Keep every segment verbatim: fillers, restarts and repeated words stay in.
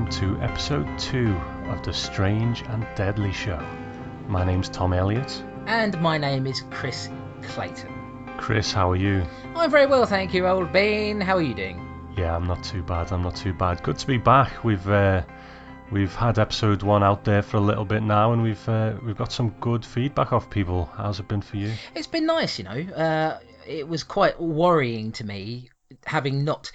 welcome to episode two of The Strange and Deadly Show. My name's Tom Elliott. And my name is Chris Clayton. Chris, how are you? I'm very well, thank you, old bean. How are you doing? Yeah, I'm not too bad, I'm not too bad. Good to be back. We've uh, we've had episode one out there for a little bit now, and we've uh, we've got some good feedback off people. How's it been for you? It's been nice, you know. Uh, it was quite worrying to me, having not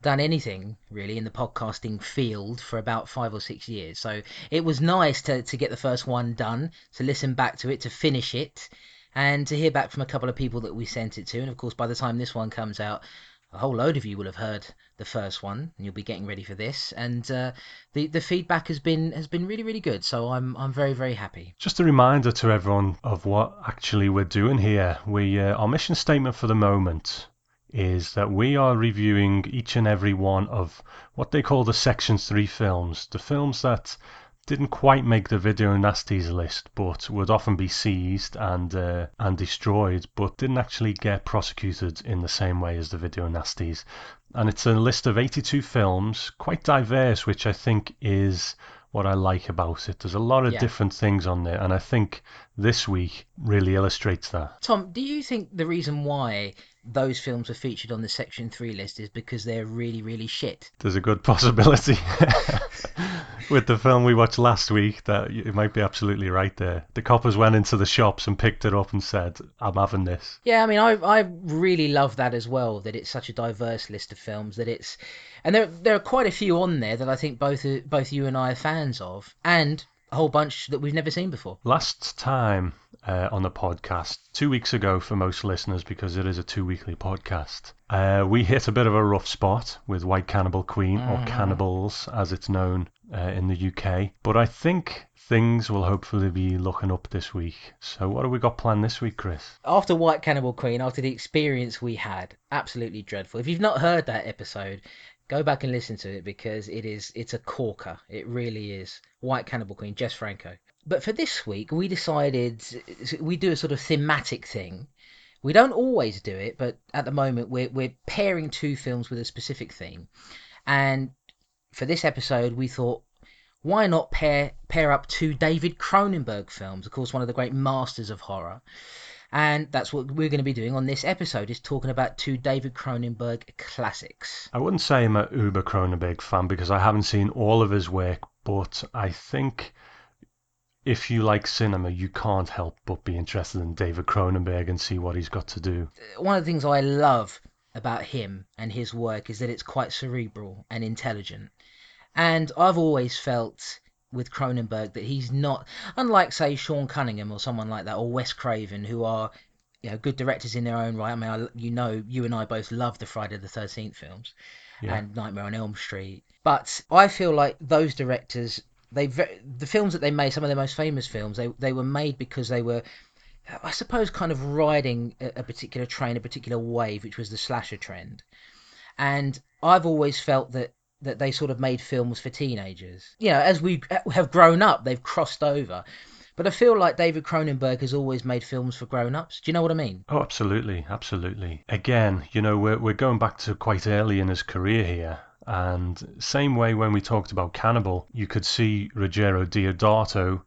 done anything really in the podcasting field for about five or six years. So it was nice to, to get the first one done, to listen back to it, to finish it, and to hear back from a couple of people that we sent it to. And of course, by the time this one comes out, a whole load of you will have heard the first one, and you'll be getting ready for this. And uh, the the feedback has been has been really, really good. So I'm I'm very, very happy. Just a reminder to everyone of what actually we're doing here. We uh, our mission statement for the moment is that we are reviewing each and every one of what they call the Section three films, the films that didn't quite make the Video Nasties list but would often be seized and uh, and destroyed, but didn't actually get prosecuted in the same way as the Video Nasties. And it's a list of eighty-two films, quite diverse, which I think is what I like about it. There's a lot of yeah. different things on there, and I think this week really illustrates that. Tom, do you think the reason why those films are featured on the Section three list is because they're really, really shit? There's a good possibility with the film we watched last week that it might be absolutely right there. The coppers went into the shops and picked it up and said, I'm having this. Yeah, I mean, I I really love that as well, that it's such a diverse list of films, that it's... And there, there are quite a few on there that I think both both you and I are fans of, and a whole bunch that we've never seen before. Last time uh, on the podcast, two weeks ago for most listeners, because it is a two-weekly podcast, uh, we hit a bit of a rough spot with White Cannibal Queen, mm. or Cannibals, as it's known uh, in the U K. But I think things will hopefully be looking up this week. So what have we got planned this week, Chris? After White Cannibal Queen, after the experience we had, absolutely dreadful. If you've not heard that episode, go back and listen to it, because it is it's a corker. It really is. White Cannibal Queen, Jess Franco. But for this week, we decided we do a sort of thematic thing. We don't always do it, but at the moment, we're, we're pairing two films with a specific theme. And for this episode, we thought, why not pair, pair up two David Cronenberg films? Of course, one of the great masters of horror. And that's what we're going to be doing on this episode, is talking about two David Cronenberg classics. I wouldn't say I'm an uber Cronenberg fan, because I haven't seen all of his work, but I think if you like cinema, you can't help but be interested in David Cronenberg and see what he's got to do. One of the things I love about him and his work is that it's quite cerebral and intelligent. And I've always felt with Cronenberg that he's not, unlike say Sean Cunningham or someone like that, or Wes Craven, who are, you know, good directors in their own right. I mean, I, you know, you and I both love the Friday the thirteenth films yeah. and Nightmare on Elm Street, but I feel like those directors, they the films that they made, some of their most famous films, they they were made because they were, I suppose, kind of riding a, a particular train, a particular wave, which was the slasher trend. And I've always felt that that they sort of made films for teenagers. You know, as we have grown up, they've crossed over. But I feel like David Cronenberg has always made films for grown-ups. Do you know what I mean? Oh, absolutely, absolutely. Again, you know, we're we're going back to quite early in his career here. And same way when we talked about Cannibal, you could see Ruggiero Deodato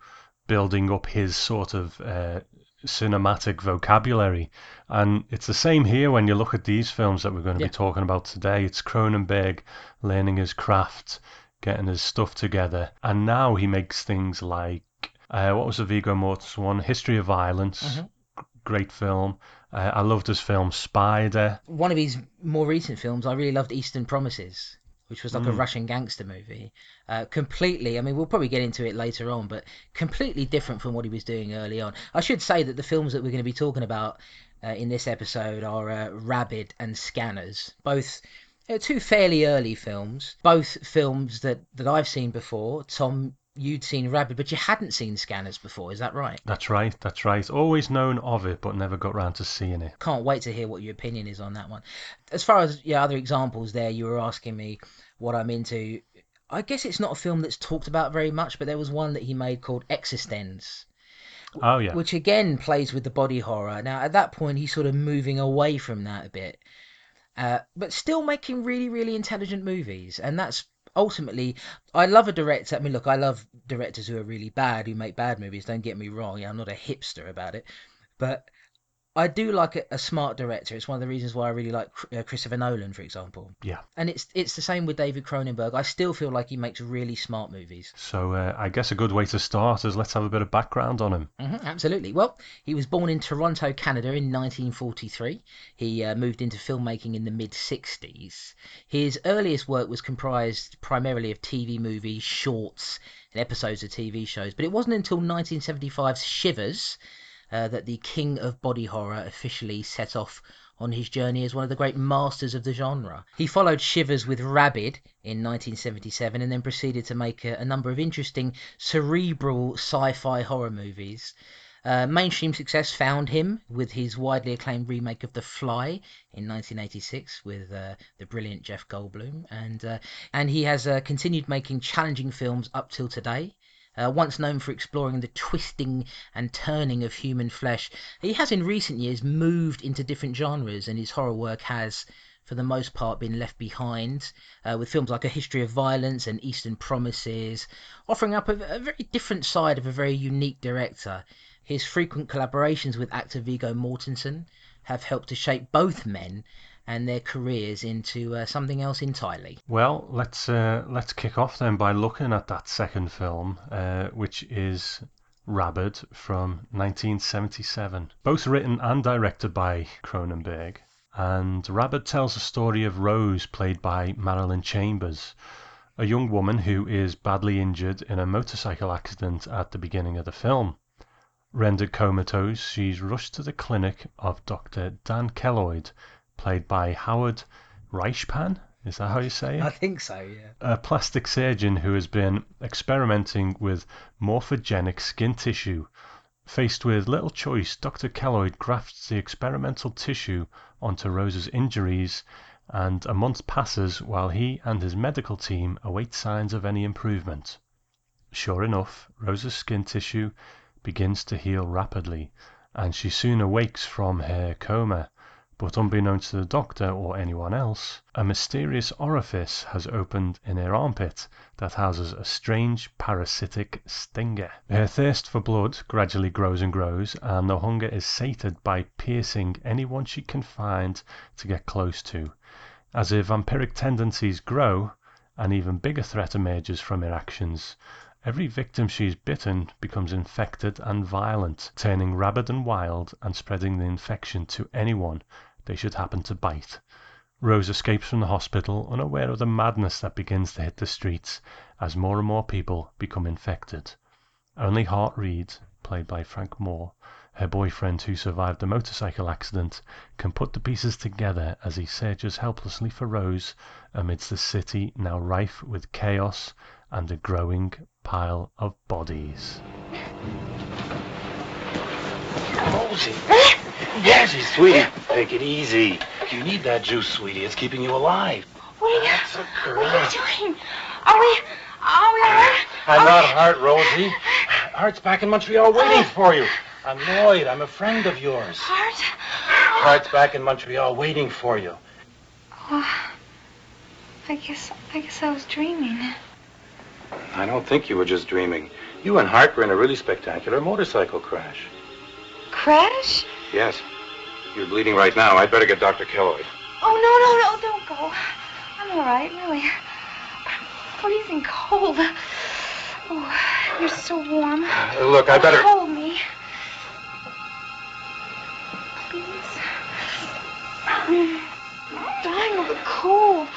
building up his sort of uh, cinematic vocabulary. And it's the same here when you look at these films that we're going to yeah. be talking about today. It's Cronenberg learning his craft, getting his stuff together, and now he makes things like uh what was the Viggo Mortensen one, History of Violence, mm-hmm. G- great film. uh, I loved his film Spider. One of his more recent films I really loved, Eastern Promises, which was like mm. a Russian gangster movie. Uh, completely, I mean, we'll probably get into it later on, but completely different from what he was doing early on. I should say that the films that we're going to be talking about uh, in this episode are uh, Rabid and Scanners, both you know, two fairly early films, both films that, that I've seen before. Tom, you'd seen Rabid, but you hadn't seen Scanners before, is that right? That's right, that's right. Always known of it, but never got round to seeing it. Can't wait to hear what your opinion is on that one. As far as your other examples there, you were asking me what I'm into. I guess it's not a film that's talked about very much, but there was one that he made called Existenz. Oh, yeah. Which, again, plays with the body horror. Now, at that point, he's sort of moving away from that a bit. Uh, but still making really, really intelligent movies. And that's, ultimately, I love a director. I mean, look, I love directors who are really bad, who make bad movies. Don't get me wrong. I'm not a hipster about it. But I do like a, a smart director. It's one of the reasons why I really like uh, Christopher Nolan, for example. Yeah. And it's it's the same with David Cronenberg. I still feel like he makes really smart movies. So uh, I guess a good way to start is let's have a bit of background on him. Mm-hmm, absolutely. Well, he was born in Toronto, Canada in nineteen forty-three. He uh, moved into filmmaking in the mid-sixties. His earliest work was comprised primarily of T V movies, shorts, and episodes of T V shows. But it wasn't until nineteen seventy-five's Shivers Uh, that the king of body horror officially set off on his journey as one of the great masters of the genre. He followed Shivers with Rabid in nineteen seventy-seven and then proceeded to make a, a number of interesting cerebral sci-fi horror movies. Uh, mainstream success found him with his widely acclaimed remake of The Fly in nineteen eighty-six with uh, the brilliant Jeff Goldblum. And, uh, and he has uh, continued making challenging films up till today. Uh, once known for exploring the twisting and turning of human flesh, he has in recent years moved into different genres, and his horror work has, for the most part, been left behind, uh, with films like A History of Violence and Eastern Promises, offering up a, a very different side of a very unique director. His frequent collaborations with actor Viggo Mortensen have helped to shape both men and their careers into uh, something else entirely. Well, let's uh, let's kick off then by looking at that second film, uh, which is Rabid from nineteen seventy-seven, both written and directed by Cronenberg. And Rabid tells the story of Rose, played by Marilyn Chambers, a young woman who is badly injured in a motorcycle accident at the beginning of the film. Rendered comatose, she's rushed to the clinic of Doctor Dan Kelloyd, played by Howard Ryshpan, is that how you say it? I think so, yeah. A plastic surgeon who has been experimenting with morphogenic skin tissue. Faced with little choice, Doctor Kelloyd grafts the experimental tissue onto Rose's injuries, and a month passes while he and his medical team await signs of any improvement. Sure enough, Rose's skin tissue begins to heal rapidly, and she soon awakes from her coma. But unbeknownst to the doctor or anyone else, a mysterious orifice has opened in her armpit that houses a strange parasitic stinger. Her thirst for blood gradually grows and grows, and the hunger is sated by piercing anyone she can find to get close to. As her vampiric tendencies grow, an even bigger threat emerges from her actions. Every victim she's bitten becomes infected and violent, turning rabid and wild and spreading the infection to anyone they should happen to bite. Rose escapes from the hospital, unaware of the madness that begins to hit the streets as more and more people become infected. Only Hart Reid, played by Frank Moore, her boyfriend who survived the motorcycle accident, can put the pieces together as he searches helplessly for Rose amidst the city now rife with chaos and a growing pile of bodies. Rosie! Rosie, sweetie, take it easy. You need that juice, sweetie. It's keeping you alive. What are you, That's a girl. What are you doing? Are we... Are we all right? I'm are not we... Hart, Rosie. Hart's back in Montreal waiting oh. for you. I'm Lloyd. I'm a friend of yours. Hart? Oh. Hart's back in Montreal waiting for you. Well, I guess... I guess I was dreaming. I don't think you were just dreaming. You and Hart were in a really spectacular motorcycle crash. Crash? Yes. You're bleeding right now. I'd better get Doctor Kelloyd. Oh, no, no, no, don't go. I'm all right, really. I'm freezing cold. Oh, you're so warm. Uh, look, I better... Hold me. Please. I'm dying of the cold.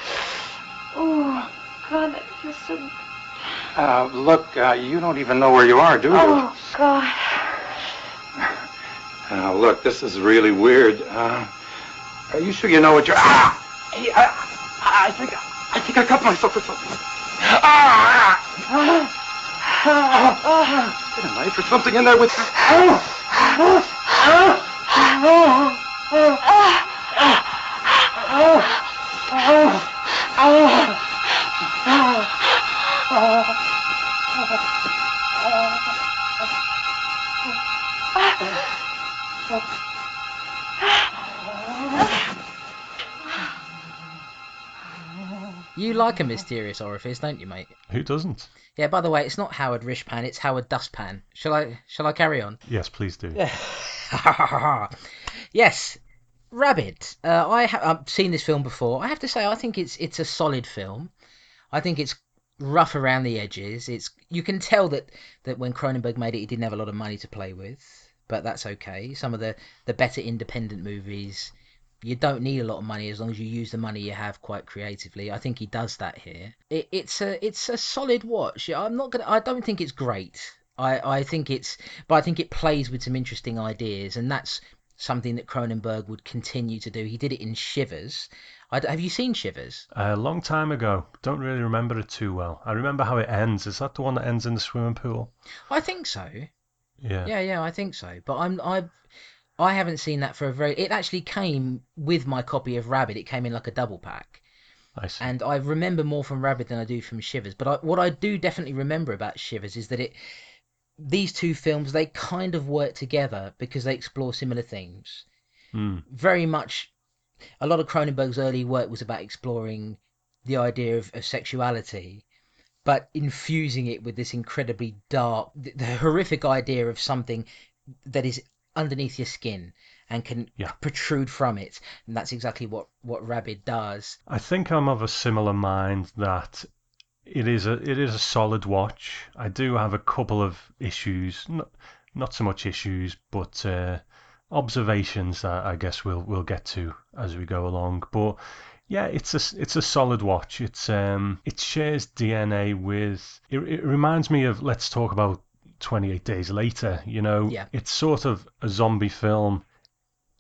Oh, God, that feels so... Uh, look, uh, you don't even know where you are, do you? Oh, God. Uh, look, this is really weird. Uh, are you sure you know what you're... Ah! Hey, I, I think... I think I cut myself with something. Ah! Ah! Ah! Ah! Get a knife or something in there with... Ah! Ah! Ah! Ah! Ah! You like a mysterious orifice, don't you, mate? Who doesn't? Yeah, by the way, it's not Howard Ryshpan, it's Howard Dustpan. Shall I shall I carry on? Yes, please do. Yes, Rabid. Uh, I ha- I've seen this film before. I have to say, I think it's it's a solid film. I think it's rough around the edges. It's you can tell that, that when Cronenberg made it, he didn't have a lot of money to play with, but that's okay. Some of the, the better independent movies, you don't need a lot of money as long as you use the money you have quite creatively. I think he does that here. It, it's a it's a solid watch. I'm not gonna. I don't think it's great. I, I think it's, but I think it plays with some interesting ideas, and that's something that Cronenberg would continue to do. He did it in Shivers. I, have you seen Shivers? A long time ago. Don't really remember it too well. I remember how it ends. Is that the one that ends in the swimming pool? I think so. Yeah. Yeah, yeah, I think so. But I'm I. I haven't seen that for a very... It actually came with my copy of Rabid. It came in like a double pack. I see. And I remember more from Rabid than I do from Shivers. But I, what I do definitely remember about Shivers is that it, these two films, they kind of work together because they explore similar themes. Mm. Very much... A lot of Cronenberg's early work was about exploring the idea of, of sexuality, but infusing it with this incredibly dark, the, the horrific idea of something that is... underneath your skin and can yeah. protrude from it, and that's exactly what what Rabid does. I think I'm of a similar mind that it is a it is a solid watch. I do have a couple of issues, not not so much issues, but uh, observations that I guess we'll we'll get to as we go along. But yeah, it's a it's a solid watch. It's um it shares D N A with. It, it reminds me of Let's Talk About twenty-eight Days Later, you know, yeah. It's sort of a zombie film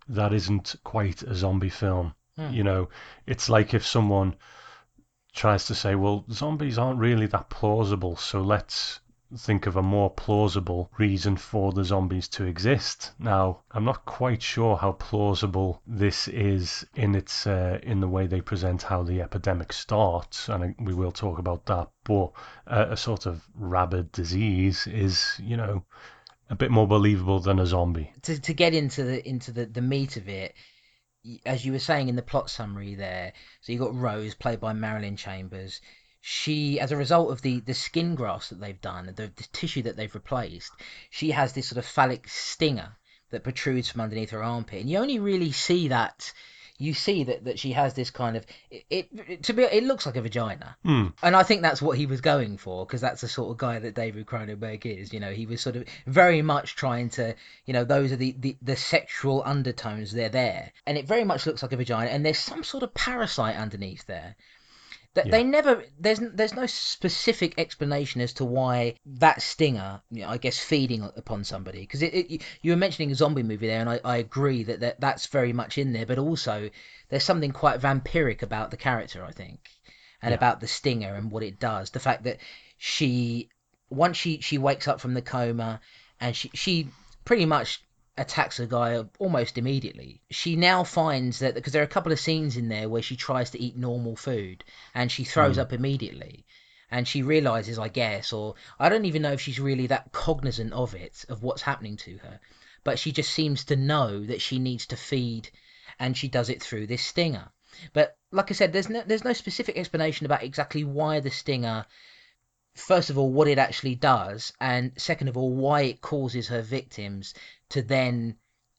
that isn't quite a zombie film. Mm. You know, it's like if someone tries to say, well, zombies aren't really that plausible, so let's think of a more plausible reason for the zombies to exist. Now, I'm not quite sure how plausible this is in its uh, in the way they present how the epidemic starts, and we will talk about that, but uh, a sort of rabid disease is, you know, a bit more believable than a zombie. To to get into the into the, the meat of it, as you were saying in the plot summary there, so you got Rose, played by Marilyn Chambers. She, as a result of the, the skin grafts that they've done, the, the tissue that they've replaced, she has this sort of phallic stinger that protrudes from underneath her armpit. And you only really see that, you see that, that she has this kind of, it, it to be it looks like a vagina. Mm. And I think that's what he was going for, because that's the sort of guy that David Cronenberg is. You know, he was sort of very much trying to, you know, those are the, the, the sexual undertones, they're there. And it very much looks like a vagina, and there's some sort of parasite underneath there. Yeah. They never there's there's no specific explanation as to why that stinger, you know, I guess, feeding upon somebody, because it, it you were mentioning a zombie movie there, and I, I agree that, that that's very much in there, but also there's something quite vampiric about the character, I think, and yeah. about the stinger and what it does. The fact that she once she, she wakes up from the coma and she she pretty much attacks a guy almost immediately. She now finds that, because there are a couple of scenes in there where she tries to eat normal food and she throws mm. up immediately, and she realizes, I guess, or I don't even know if she's really that cognizant of it, of what's happening to her, but she just seems to know that she needs to feed, and she does it through this stinger. But like I said, there's no there's no specific explanation about exactly why the stinger, first of all, what it actually does, and second of all, why it causes her victims to then,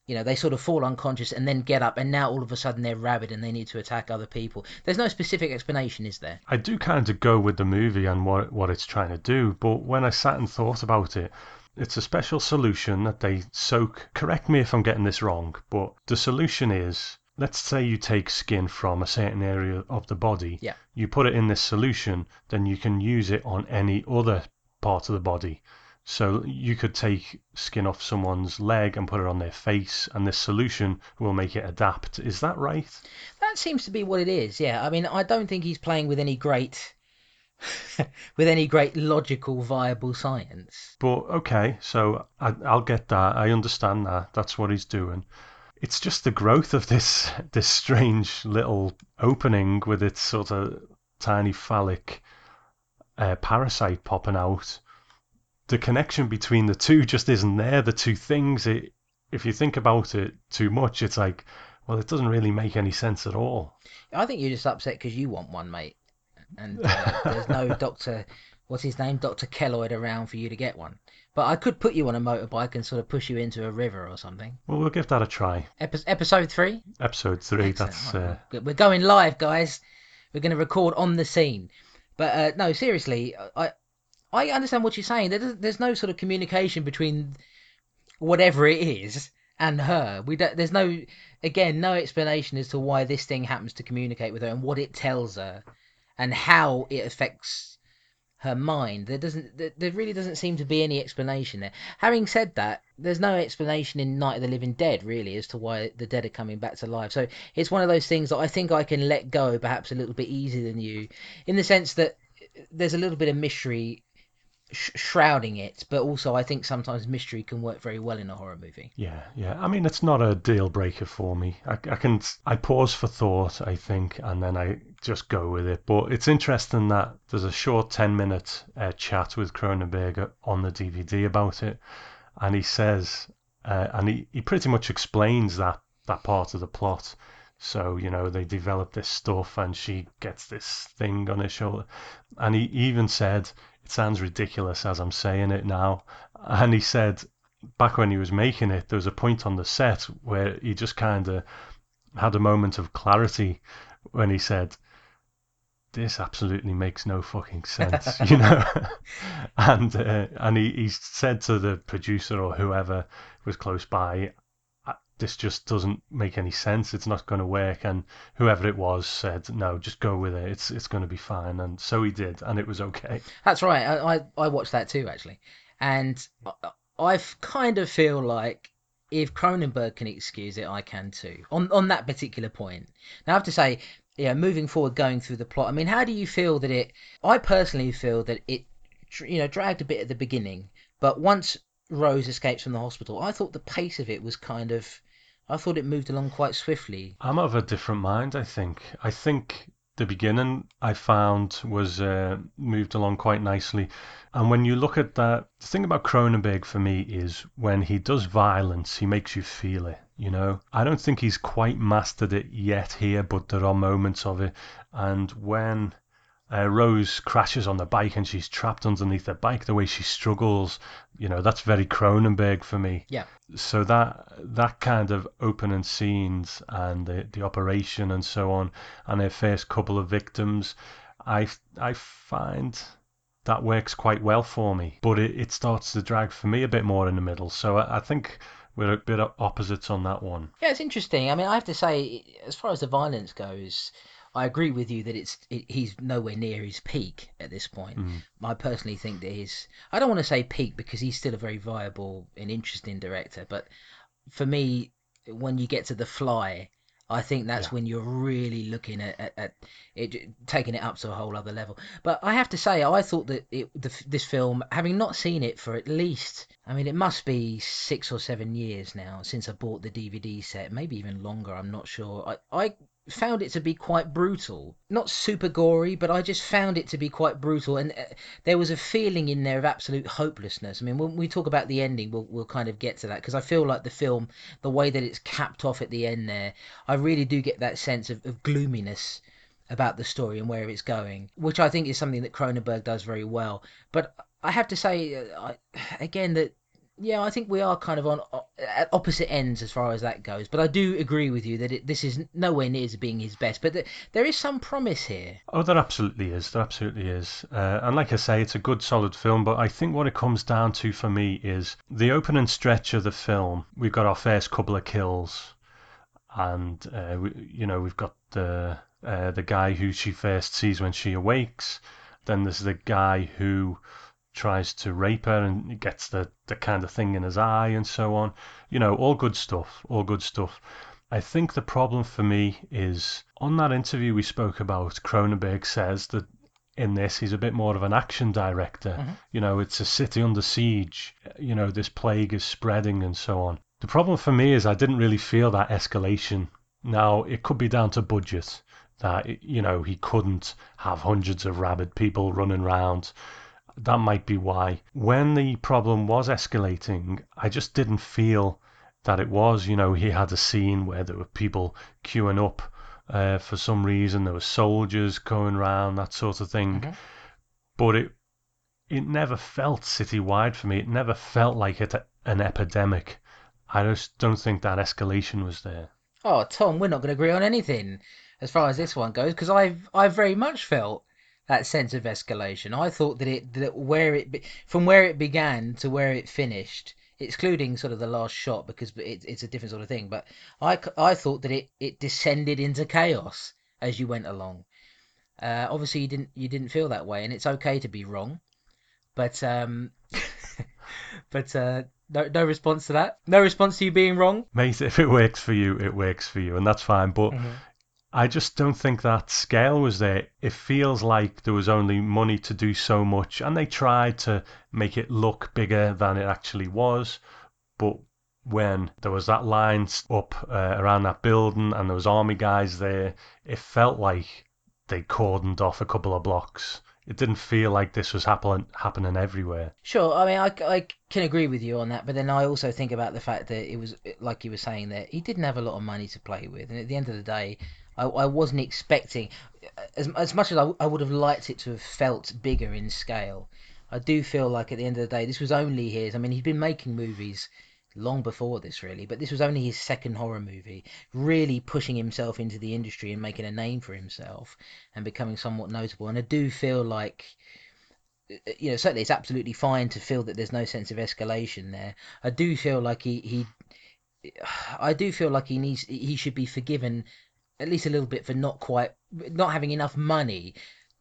you know, they sort of fall unconscious and then get up, and now all of a sudden they're rabid and they need to attack other people. There's no specific explanation, is there? I do kind of go with the movie and what what it's trying to do, but when I sat and thought about it, it's a special solution that they soak. Correct me if I'm getting this wrong, but the solution is, let's say you take skin from a certain area of the body, yeah. you put it in this solution, then you can use it on any other part of the body. So you could take skin off someone's leg and put it on their face, and this solution will make it adapt. Is that right? That seems to be what it is, yeah. I mean, I don't think he's playing with any great with any great logical, viable science. But, okay, so I, I'll get that. I understand that. That's what he's doing. It's just the growth of this this strange little opening with its sort of tiny phallic uh, parasite popping out. The connection between the two just isn't there. The two things, it, if you think about it too much, it's like, well, it doesn't really make any sense at all. I think you're just upset because you want one, mate. and uh, there's no Doctor what's his name Doctor Kelloyd around for you to get one. But I could put you on a motorbike and sort of push you into a river or something. Well, we'll give that a try. Epi- episode three? Episode three, Excellent. That's... Uh... We're going live, guys. We're going to record on the scene. But uh, no, seriously, I I understand what you're saying. There there's no sort of communication between whatever it is and her. We don't, there's no, again, no explanation as to why this thing happens to communicate with her and what it tells her and how it affects her mind. There doesn't, there really doesn't seem to be any explanation there. Having said that, there's no explanation in Night of the Living Dead really as to why the dead are coming back to life. So it's one of those things that I think I can let go perhaps a little bit easier than you, in the sense that there's a little bit of mystery sh- shrouding it, but also I think sometimes mystery can work very well in a horror movie. Yeah, yeah. I mean, it's not a deal breaker for me. I, I can, I pause for thought, I think, and then I just go with it. But it's interesting that there's a short ten minute uh, chat with Cronenberg on the D V D about it, and he says uh, and he, he pretty much explains that that part of the plot. So, you know, they develop this stuff and she gets this thing on her shoulder, and he even said, it sounds ridiculous as I'm saying it now, and he said back when he was making it, there was a point on the set where he just kind of had a moment of clarity when he said, this absolutely makes no fucking sense, you know. and uh, and he, he said to the producer or whoever was close by, this just doesn't make any sense, it's not going to work. And whoever it was said, no, just go with it, it's it's going to be fine. And so he did, and it was okay. That's right. I, I, I watched that too, actually. And I kind of feel like if Cronenberg can excuse it, I can too, on on that particular point. Now, I have to say, yeah, moving forward, going through the plot, I mean, how do you feel that it... I personally feel that it, you know, dragged a bit at the beginning, but once Rose escapes from the hospital, I thought the pace of it was kind of... I thought it moved along quite swiftly. I'm of a different mind, I think. I think the beginning, I found, was uh, moved along quite nicely. And when you look at that, the thing about Cronenberg for me is when he does violence, he makes you feel it. You know, I don't think he's quite mastered it yet here, but there are moments of it. And when uh, Rose crashes on the bike and she's trapped underneath the bike, the way she struggles, you know, that's very Cronenberg for me. Yeah. So that that kind of opening scenes and the, the operation and so on, and their first couple of victims, I, I find that works quite well for me. But it, it starts to drag for me a bit more in the middle. So I, I think... we're a bit of opposites on that one. Yeah, it's interesting. I mean, I have to say, as far as the violence goes, I agree with you that it's it, he's nowhere near his peak at this point. Mm. I personally think that his... I don't want to say peak because he's still a very viable and interesting director, but for me, when you get to The Fly, I think that's yeah. when you're really looking at, at, at it, taking it up to a whole other level. But I have to say, I thought that it, the, this film, having not seen it for at least, I mean, it must be six or seven years now since I bought the D V D set, maybe even longer, I'm not sure. I, I found it to be quite brutal. Not super gory, but I just found it to be quite brutal. And uh, there was a feeling in there of absolute hopelessness. I mean, when we talk about the ending, we'll, we'll kind of get to that, because I feel like the film, the way that it's capped off at the end there, I really do get that sense of, of gloominess about the story and where it's going, which I think is something that Cronenberg does very well. But I have to say, uh, I, again, that yeah, I think we are kind of on at opposite ends as far as that goes. But I do agree with you that it, this is nowhere near to being his best. But th- there is some promise here. Oh, there absolutely is. There absolutely is. Uh, and like I say, it's a good, solid film. But I think what it comes down to for me is the opening stretch of the film. We've got our first couple of kills. And, uh, we, you know, we've got the, uh, the guy who she first sees when she awakes. Then there's the guy who... tries to rape her and gets the, the kind of thing in his eye and so on. You know, all good stuff, all good stuff. I think the problem for me is, on that interview we spoke about, Cronenberg says that in this he's a bit more of an action director. Mm-hmm. You know, it's a city under siege. You know, this plague is spreading and so on. The problem for me is I didn't really feel that escalation. Now, it could be down to budget, that, you know, he couldn't have hundreds of rabid people running around. That might be why. When the problem was escalating, I just didn't feel that it was. You know, he had a scene where there were people queuing up uh, for some reason. There were soldiers going around, that sort of thing. Mm-hmm. But it it never felt citywide for me. It never felt like it, an epidemic. I just don't think that escalation was there. Oh, Tom, we're not going to agree on anything as far as this one goes, because I've I very much felt that sense of escalation. I thought that it that where it be, from where it began to where it finished, excluding sort of the last shot because it, it's a different sort of thing. But I, I thought that it, it descended into chaos as you went along. Uh, obviously, you didn't you didn't feel that way, and it's okay to be wrong. But um, but uh, no no response to that. No response to you being wrong, mate. If it works for you, it works for you, and that's fine. But mm-hmm. I just don't think that scale was there. It feels like there was only money to do so much, and they tried to make it look bigger than it actually was. But when there was that line up uh, around that building and there was army guys there, it felt like they cordoned off a couple of blocks. It didn't feel like this was happen- happening everywhere. Sure, I mean, I, I can agree with you on that, but then I also think about the fact that it was, like you were saying, that he didn't have a lot of money to play with. And at the end of the day, I, I wasn't expecting, as, as much as I, I would have liked it to have felt bigger in scale, I do feel like at the end of the day, this was only his, I mean, he'd been making movies long before this, really, but this was only his second horror movie, really pushing himself into the industry and making a name for himself and becoming somewhat notable. And I do feel like, you know, certainly it's absolutely fine to feel that there's no sense of escalation there. I do feel like he, he I do feel like he needs, he should be forgiven at least a little bit for not quite, not having enough money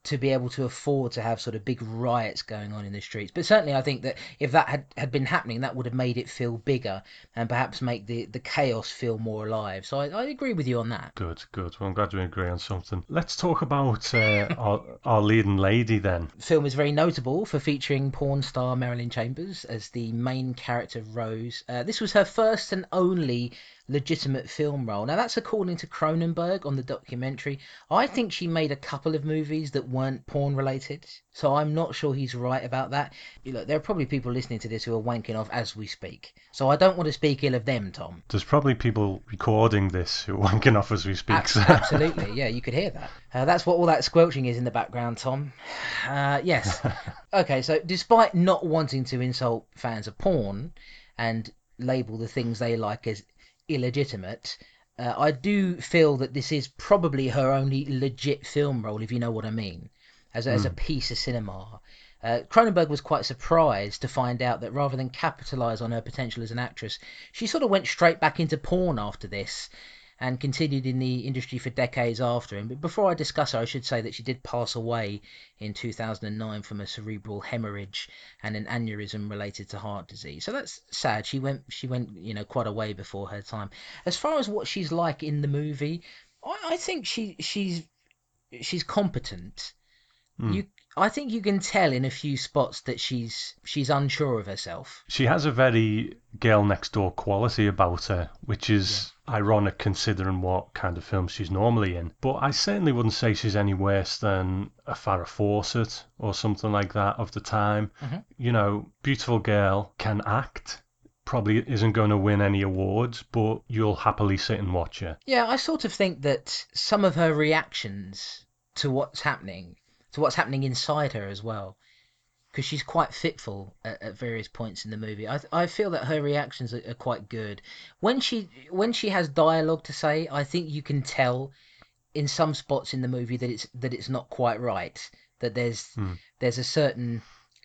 to be able to afford to have sort of big riots going on in the streets. But certainly I think that if that had, had been happening, that would have made it feel bigger and perhaps make the, the chaos feel more alive. So I, I agree with you on that. Good, good. Well, I'm glad we agree on something. Let's talk about uh, our, our leading lady then. The film is very notable for featuring porn star Marilyn Chambers as the main character, Rose. Uh, this was her first and only legitimate film role. Now, that's according to Cronenberg on the documentary. I think she made a couple of movies that weren't porn related, so I'm not sure he's right about that. You know, there are probably people listening to this who are wanking off as we speak, so I don't want to speak ill of them, Tom. There's probably people recording this who are wanking off as we speak. Absolutely, yeah, you could hear that. Uh, that's what all that squelching is in the background, Tom. Uh, yes. Okay, so despite not wanting to insult fans of porn and label the things they like as illegitimate, uh, I do feel that this is probably her only legit film role, if you know what I mean, as a, mm. as a piece of cinema. Uh, Cronenberg was quite surprised to find out that rather than capitalise on her potential as an actress, she sort of went straight back into porn after this and continued in the industry for decades after him. But before I discuss her, I should say that she did pass away in two thousand nine from a cerebral hemorrhage and an aneurysm related to heart disease. So that's sad. She went, she went, you know, quite a way before her time. As far as what she's like in the movie, I, I think she, she's, she's competent. Mm. You, I think you can tell in a few spots that she's she's unsure of herself. She has a very girl next door quality about her, which is yeah. ironic considering what kind of film she's normally in. But I certainly wouldn't say she's any worse than a Farrah Fawcett or something like that of the time. Mm-hmm. You know, beautiful girl, can act. Probably isn't going to win any awards, but you'll happily sit and watch her. Yeah, I sort of think that some of her reactions to what's happening to what's happening inside her as well, because she's quite fitful at, at various points in the movie. I th- I feel that her reactions are, are quite good. When she when she has dialogue to say, I think you can tell in some spots in the movie that it's that it's not quite right. That there's hmm. there's a certain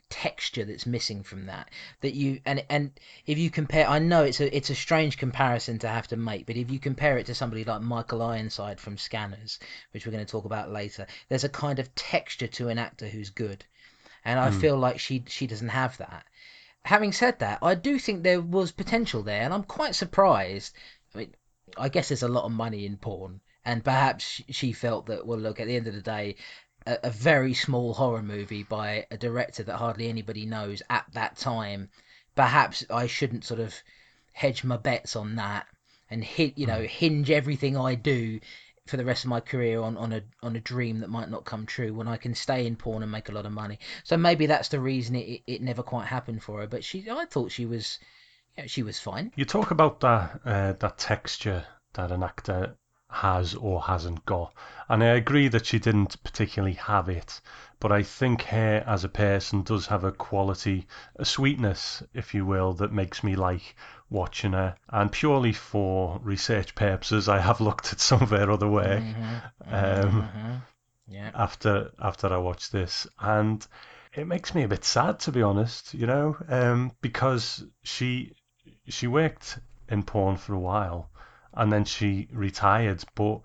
texture that's missing from that. That you and and if you compare, I know it's a it's a strange comparison to have to make, but if you compare it to somebody like Michael Ironside from Scanners, which we're going to talk about later, there's a kind of texture to an actor who's good, and I mm. feel like she she doesn't have that. Having said that, I do think there was potential there, and I'm quite surprised. I mean, I guess there's a lot of money in porn, and perhaps she felt that, well, look, at the end of the day, a very small horror movie by a director that hardly anybody knows at that time, perhaps I shouldn't sort of hedge my bets on that and hit, you know, hinge everything I do for the rest of my career on, on a on a dream that might not come true when I can stay in porn and make a lot of money. So maybe that's the reason it, it never quite happened for her. But she, I thought she was, you know, she was fine. You talk about that uh, that texture that an actor has or hasn't got. And I agree that she didn't particularly have it, but I think her as a person does have a quality, a sweetness, if you will, that makes me like watching her. And purely for research purposes, I have looked at some of her other work mm-hmm. Mm-hmm. Um, mm-hmm. Yeah. after after I watched this. And it makes me a bit sad, to be honest, you know, um, because she she worked in porn for a while and then she retired, but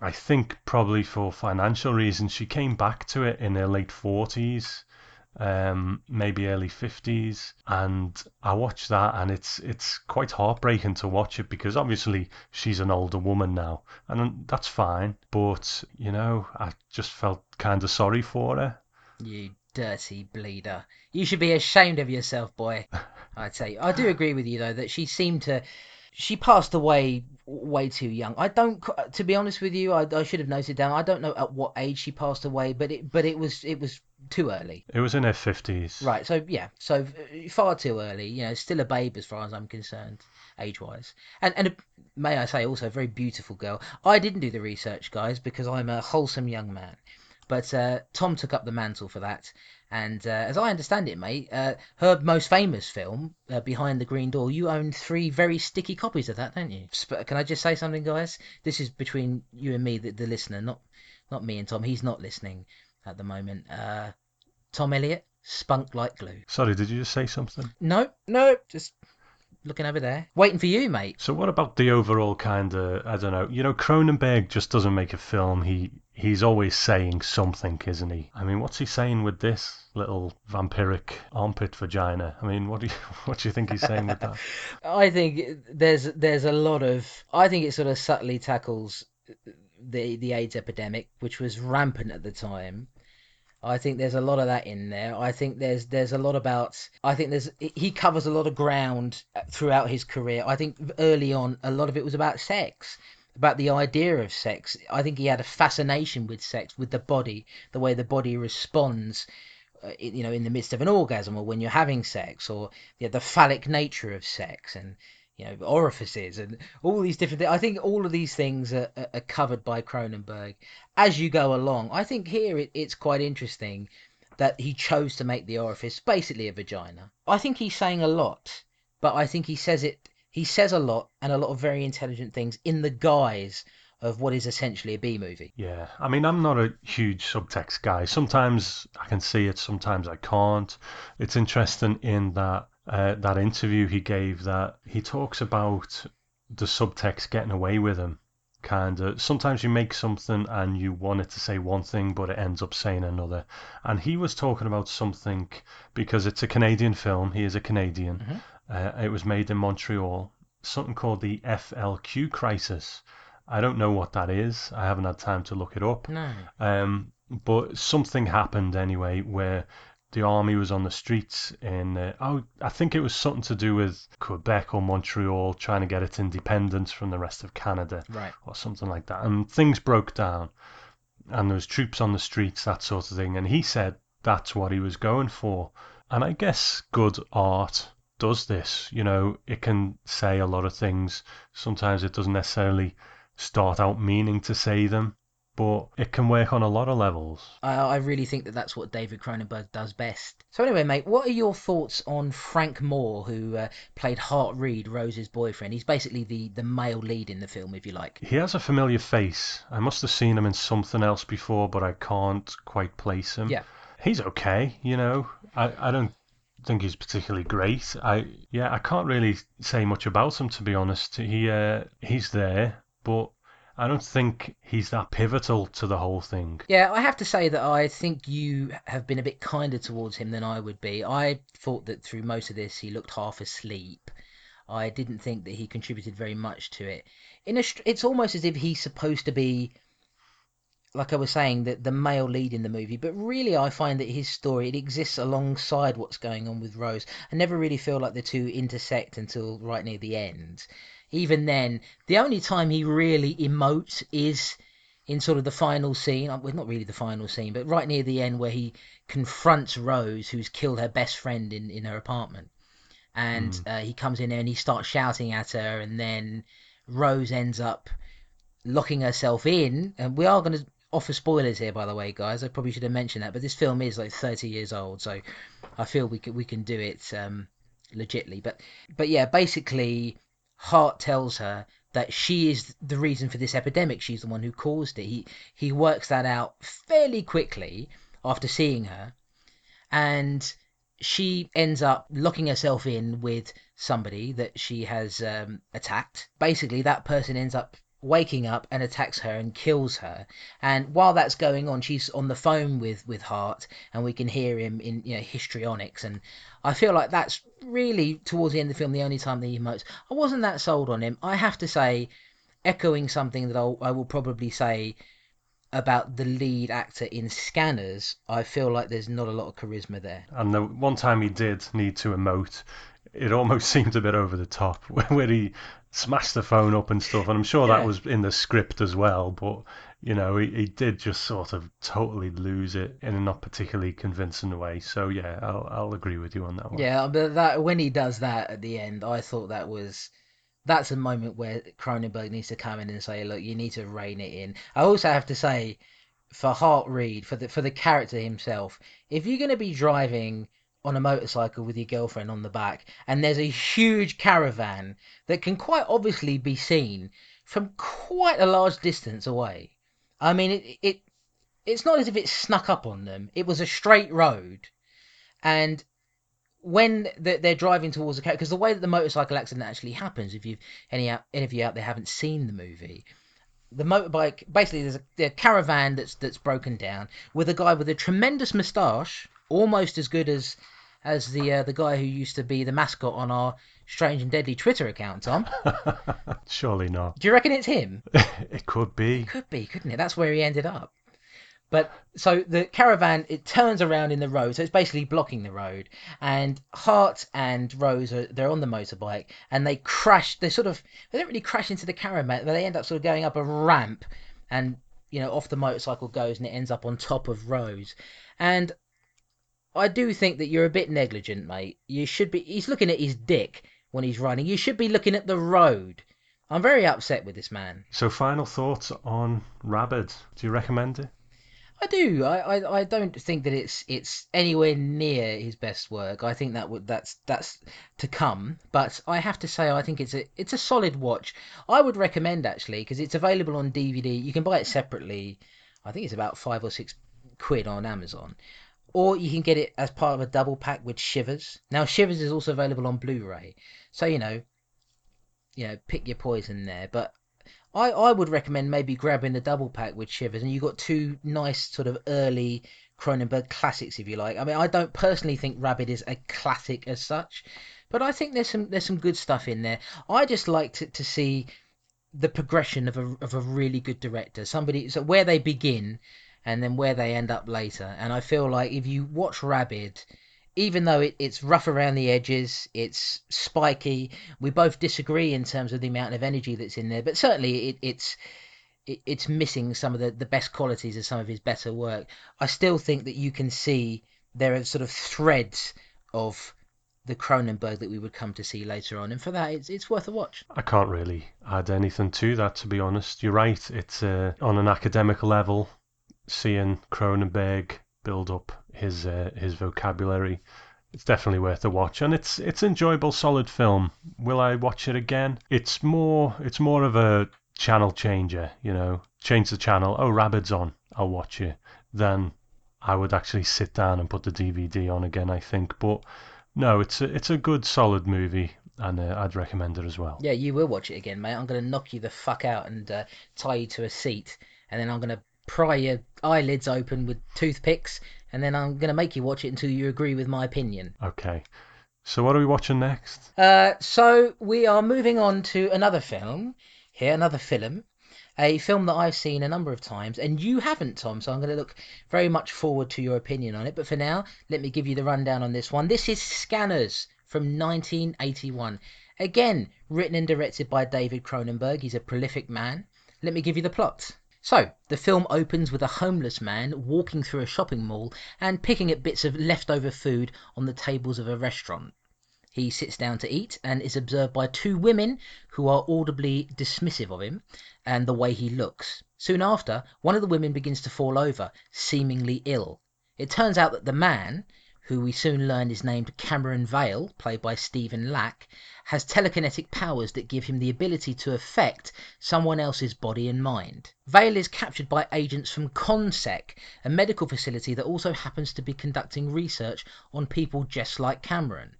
I think probably for financial reasons she came back to it in her late forties, um, maybe early fifties, and I watched that and it's it's quite heartbreaking to watch it because obviously she's an older woman now and that's fine, but you know, I just felt kind of sorry for her. You dirty bleeder. You should be ashamed of yourself, boy. I'd say. I do agree with you though that she seemed to she passed away way too young. I don't, to be honest with you, I, I should have noted down. I don't know at what age she passed away, but it but it was it was too early. It was in her fifties. Right, so yeah, so far too early, you know, still a babe as far as I'm concerned, age-wise. And and a, may I say also a very beautiful girl. I didn't do the research, guys, because I'm a wholesome young man. But uh, Tom took up the mantle for that. And uh, as I understand it, mate, uh, her most famous film, uh, Behind the Green Door, you own three very sticky copies of that, don't you? Sp- can I just say something, guys? This is between you and me, the, the listener, not not me and Tom. He's not listening at the moment. Uh, Tom Elliott, spunk like glue. Sorry, did you just say something? No, no, just looking over there. Waiting for you, mate. So what about the overall kind of, I don't know, you know, Cronenberg just doesn't make a film. He... He's always saying something, isn't he? I mean, what's he saying with this little vampiric armpit vagina? I mean, what do you what do you think he's saying with that? I think there's there's a lot of I think it sort of subtly tackles the the AIDS epidemic, which was rampant at the time. I think there's a lot of that in there. I think there's there's a lot about I think there's he covers a lot of ground throughout his career. I think early on, a lot of it was about sex. About the idea of sex. I think he had a fascination with sex, with the body, the way the body responds, uh, you know, in the midst of an orgasm or when you're having sex, or you know, the phallic nature of sex and, you know, orifices and all these different things. I think all of these things are, are covered by Cronenberg as you go along. I think here it, it's quite interesting that he chose to make the orifice basically a vagina. I think he's saying a lot, but I think he says it He says a lot and a lot of very intelligent things in the guise of what is essentially a B movie. Yeah, I mean, I'm not a huge subtext guy. Sometimes I can see it, sometimes I can't. It's interesting in that uh, that interview he gave that he talks about the subtext getting away with him. Kind of sometimes you make something and you want it to say one thing but it ends up saying another, and he was talking about something because it's a Canadian film, he is a Canadian, mm-hmm. uh, it was made in Montreal, something called the F L Q crisis. I don't know what that is, I haven't had time to look it up. No. Um, but something happened anyway where the army was on the streets in, uh, oh, I think it was something to do with Quebec or Montreal trying to get its independence from the rest of Canada, right, or something like that. And things broke down and there was troops on the streets, that sort of thing. And he said that's what he was going for. And I guess good art does this. You know, it can say a lot of things. Sometimes it doesn't necessarily start out meaning to say them. But it can work on a lot of levels. I, I really think that that's what David Cronenberg does best. So anyway, mate, what are your thoughts on Frank Moore, who uh, played Hart Reid, Rose's boyfriend? He's basically the, the male lead in the film, if you like. He has a familiar face. I must have seen him in something else before, but I can't quite place him. Yeah. He's okay, you know. I, I don't think he's particularly great. I Yeah, I can't really say much about him, to be honest. He uh, He's there, but I don't think he's that pivotal to the whole thing. Yeah, I have to say that I think you have been a bit kinder towards him than I would be. I thought that through most of this he looked half asleep. I didn't think that he contributed very much to it. In a, it's almost as if he's supposed to be, like I was saying, the, the male lead in the movie. But really I find that his story, it exists alongside what's going on with Rose. I never really feel like the two intersect until right near the end. Even then, the only time he really emotes is in sort of the final scene. Well, not really the final scene, but right near the end where he confronts Rose, who's killed her best friend in, in her apartment. And mm. uh, he comes in there and he starts shouting at her. And then Rose ends up locking herself in, and we are going to offer spoilers here, by the way, guys. I probably should have mentioned that, but this film is like thirty years old, so I feel we can, we can do it um, legitly. But but yeah, basically, Hart tells her that she is the reason for this epidemic. She's the one who caused it. He he works that out fairly quickly after seeing her, and she ends up locking herself in with somebody that she has um, attacked. Basically, that person ends up waking up and attacks her and kills her. And while that's going on, she's on the phone with with Hart, and we can hear him in, you know, histrionics. And I feel like that's really, towards the end of the film, the only time that he emotes. I wasn't that sold on him, I have to say, echoing something that I'll, I will probably say about the lead actor in Scanners. I feel like there's not a lot of charisma there. And the one time he did need to emote, it almost seemed a bit over the top, where he smashed the phone up and stuff, and I'm sure yeah. that was in the script as well, but, you know, he, he did just sort of totally lose it in a not particularly convincing way. So, yeah, I'll, I'll agree with you on that one. Yeah, but that, when he does that at the end, I thought that was... That's a moment where Cronenberg needs to come in and say, look, you need to rein it in. I also have to say, for Hart Reid, for the, for the character himself, if you're going to be driving on a motorcycle with your girlfriend on the back, and there's a huge caravan that can quite obviously be seen from quite a large distance away. I mean, it, it it's not as if it snuck up on them. It was a straight road. And when they're driving towards the caravan, because the way that the motorcycle accident actually happens, if you've any, any of you out there haven't seen the movie, the motorbike, basically there's a, there's a caravan that's that's broken down with a guy with a tremendous moustache, almost as good as as the uh, the guy who used to be the mascot on our Strange and Deadly Twitter account, Tom. Surely not. Do you reckon it's him? It could be. It could be, couldn't it? That's where he ended up. But so the caravan, it turns around in the road, so it's basically blocking the road. And Hart and Rose, are, they're on the motorbike, and they crash. They sort of, they don't really crash into the caravan, but they end up sort of going up a ramp, and, you know, off the motorcycle goes, and it ends up on top of Rose. And I do think that you're a bit negligent, mate. You should be... He's looking at his dick when he's running. You should be looking at the road. I'm very upset with this man. So, final thoughts on Rabid. Do you recommend it? I do. I, I, I don't think that it's it's anywhere near his best work. I think that would that's that's to come. But I have to say, I think it's a it's a solid watch. I would recommend, actually, because it's available on D V D. You can buy it separately. I think it's about five or six quid on Amazon. Or you can get it as part of a double pack with Shivers. Now, Shivers is also available on Blu-ray. So, you know, you know, pick your poison there. But I, I would recommend maybe grabbing the double pack with Shivers. And you've got two nice sort of early Cronenberg classics, if you like. I mean, I don't personally think Rabid is a classic as such, but I think there's some there's some good stuff in there. I just liked to, to see the progression of a, of a really good director. Somebody, so where they begin... and then where they end up later. And I feel like if you watch Rabid, even though it, it's rough around the edges, it's spiky, we both disagree in terms of the amount of energy that's in there, but certainly it, it's it, it's missing some of the, the best qualities of some of his better work. I still think that you can see there are sort of threads of the Cronenberg that we would come to see later on, and for that it's it's worth a watch. I can't really add anything to that, to be honest. You're right, it's uh, on an academic level, seeing Cronenberg build up his uh, his vocabulary, it's definitely worth a watch, and it's it's enjoyable, solid film. Will I watch it again? It's more it's more of a channel changer, you know. Change the channel. Oh, Rabid's on. I'll watch it. Then I would actually sit down and put the D V D on again, I think. But no, it's a, it's a good, solid movie. And uh, I'd recommend it as well. Yeah, you will watch it again, mate. I'm going to knock you the fuck out and uh, tie you to a seat, and then I'm going to pry your eyelids open with toothpicks, and then I'm going to make you watch it until you agree with my opinion. Okay. So what are we watching next? Uh, so we are moving on to another film here, another film, a film that I've seen a number of times, and you haven't, Tom, so I'm going to look very much forward to your opinion on it. But for now, let me give you the rundown on this one. This is Scanners from nineteen eighty-one. Again, written and directed by David Cronenberg. He's a prolific man. Let me give you the plot. So, the film opens with a homeless man walking through a shopping mall and picking at bits of leftover food on the tables of a restaurant. He sits down to eat and is observed by two women who are audibly dismissive of him and the way he looks. Soon after, one of the women begins to fall over, seemingly ill. It turns out that the man, who we soon learn is named Cameron Vale, played by Stephen Lack, has telekinetic powers that give him the ability to affect someone else's body and mind. Vale is captured by agents from ConSec, a medical facility that also happens to be conducting research on people just like Cameron.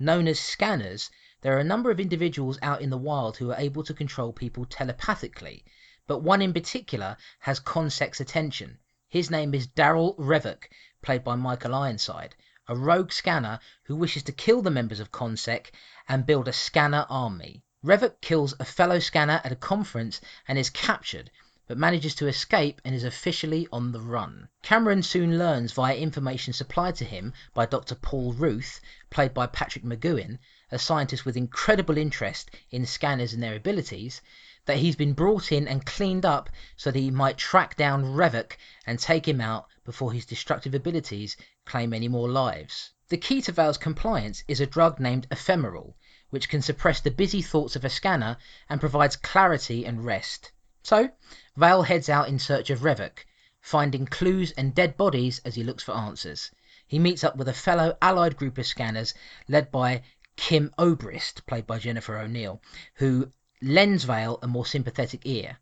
Known as Scanners, there are a number of individuals out in the wild who are able to control people telepathically, but one in particular has ConSec's attention. His name is Daryl Revick, played by Michael Ironside, a rogue scanner who wishes to kill the members of ConSec and build a scanner army. Revick kills a fellow scanner at a conference and is captured, but manages to escape and is officially on the run. Cameron soon learns via information supplied to him by Doctor Paul Ruth, played by Patrick McGoohan, a scientist with incredible interest in scanners and their abilities, that he's been brought in and cleaned up so that he might track down Revick and take him out before his destructive abilities claim any more lives. The key to Vale's compliance is a drug named Ephemerol, which can suppress the busy thoughts of a scanner and provides clarity and rest. So, Vale heads out in search of Revick, finding clues and dead bodies as he looks for answers. He meets up with a fellow allied group of scanners led by Kim Obrist, played by Jennifer O'Neill, who lends Vale a more sympathetic ear.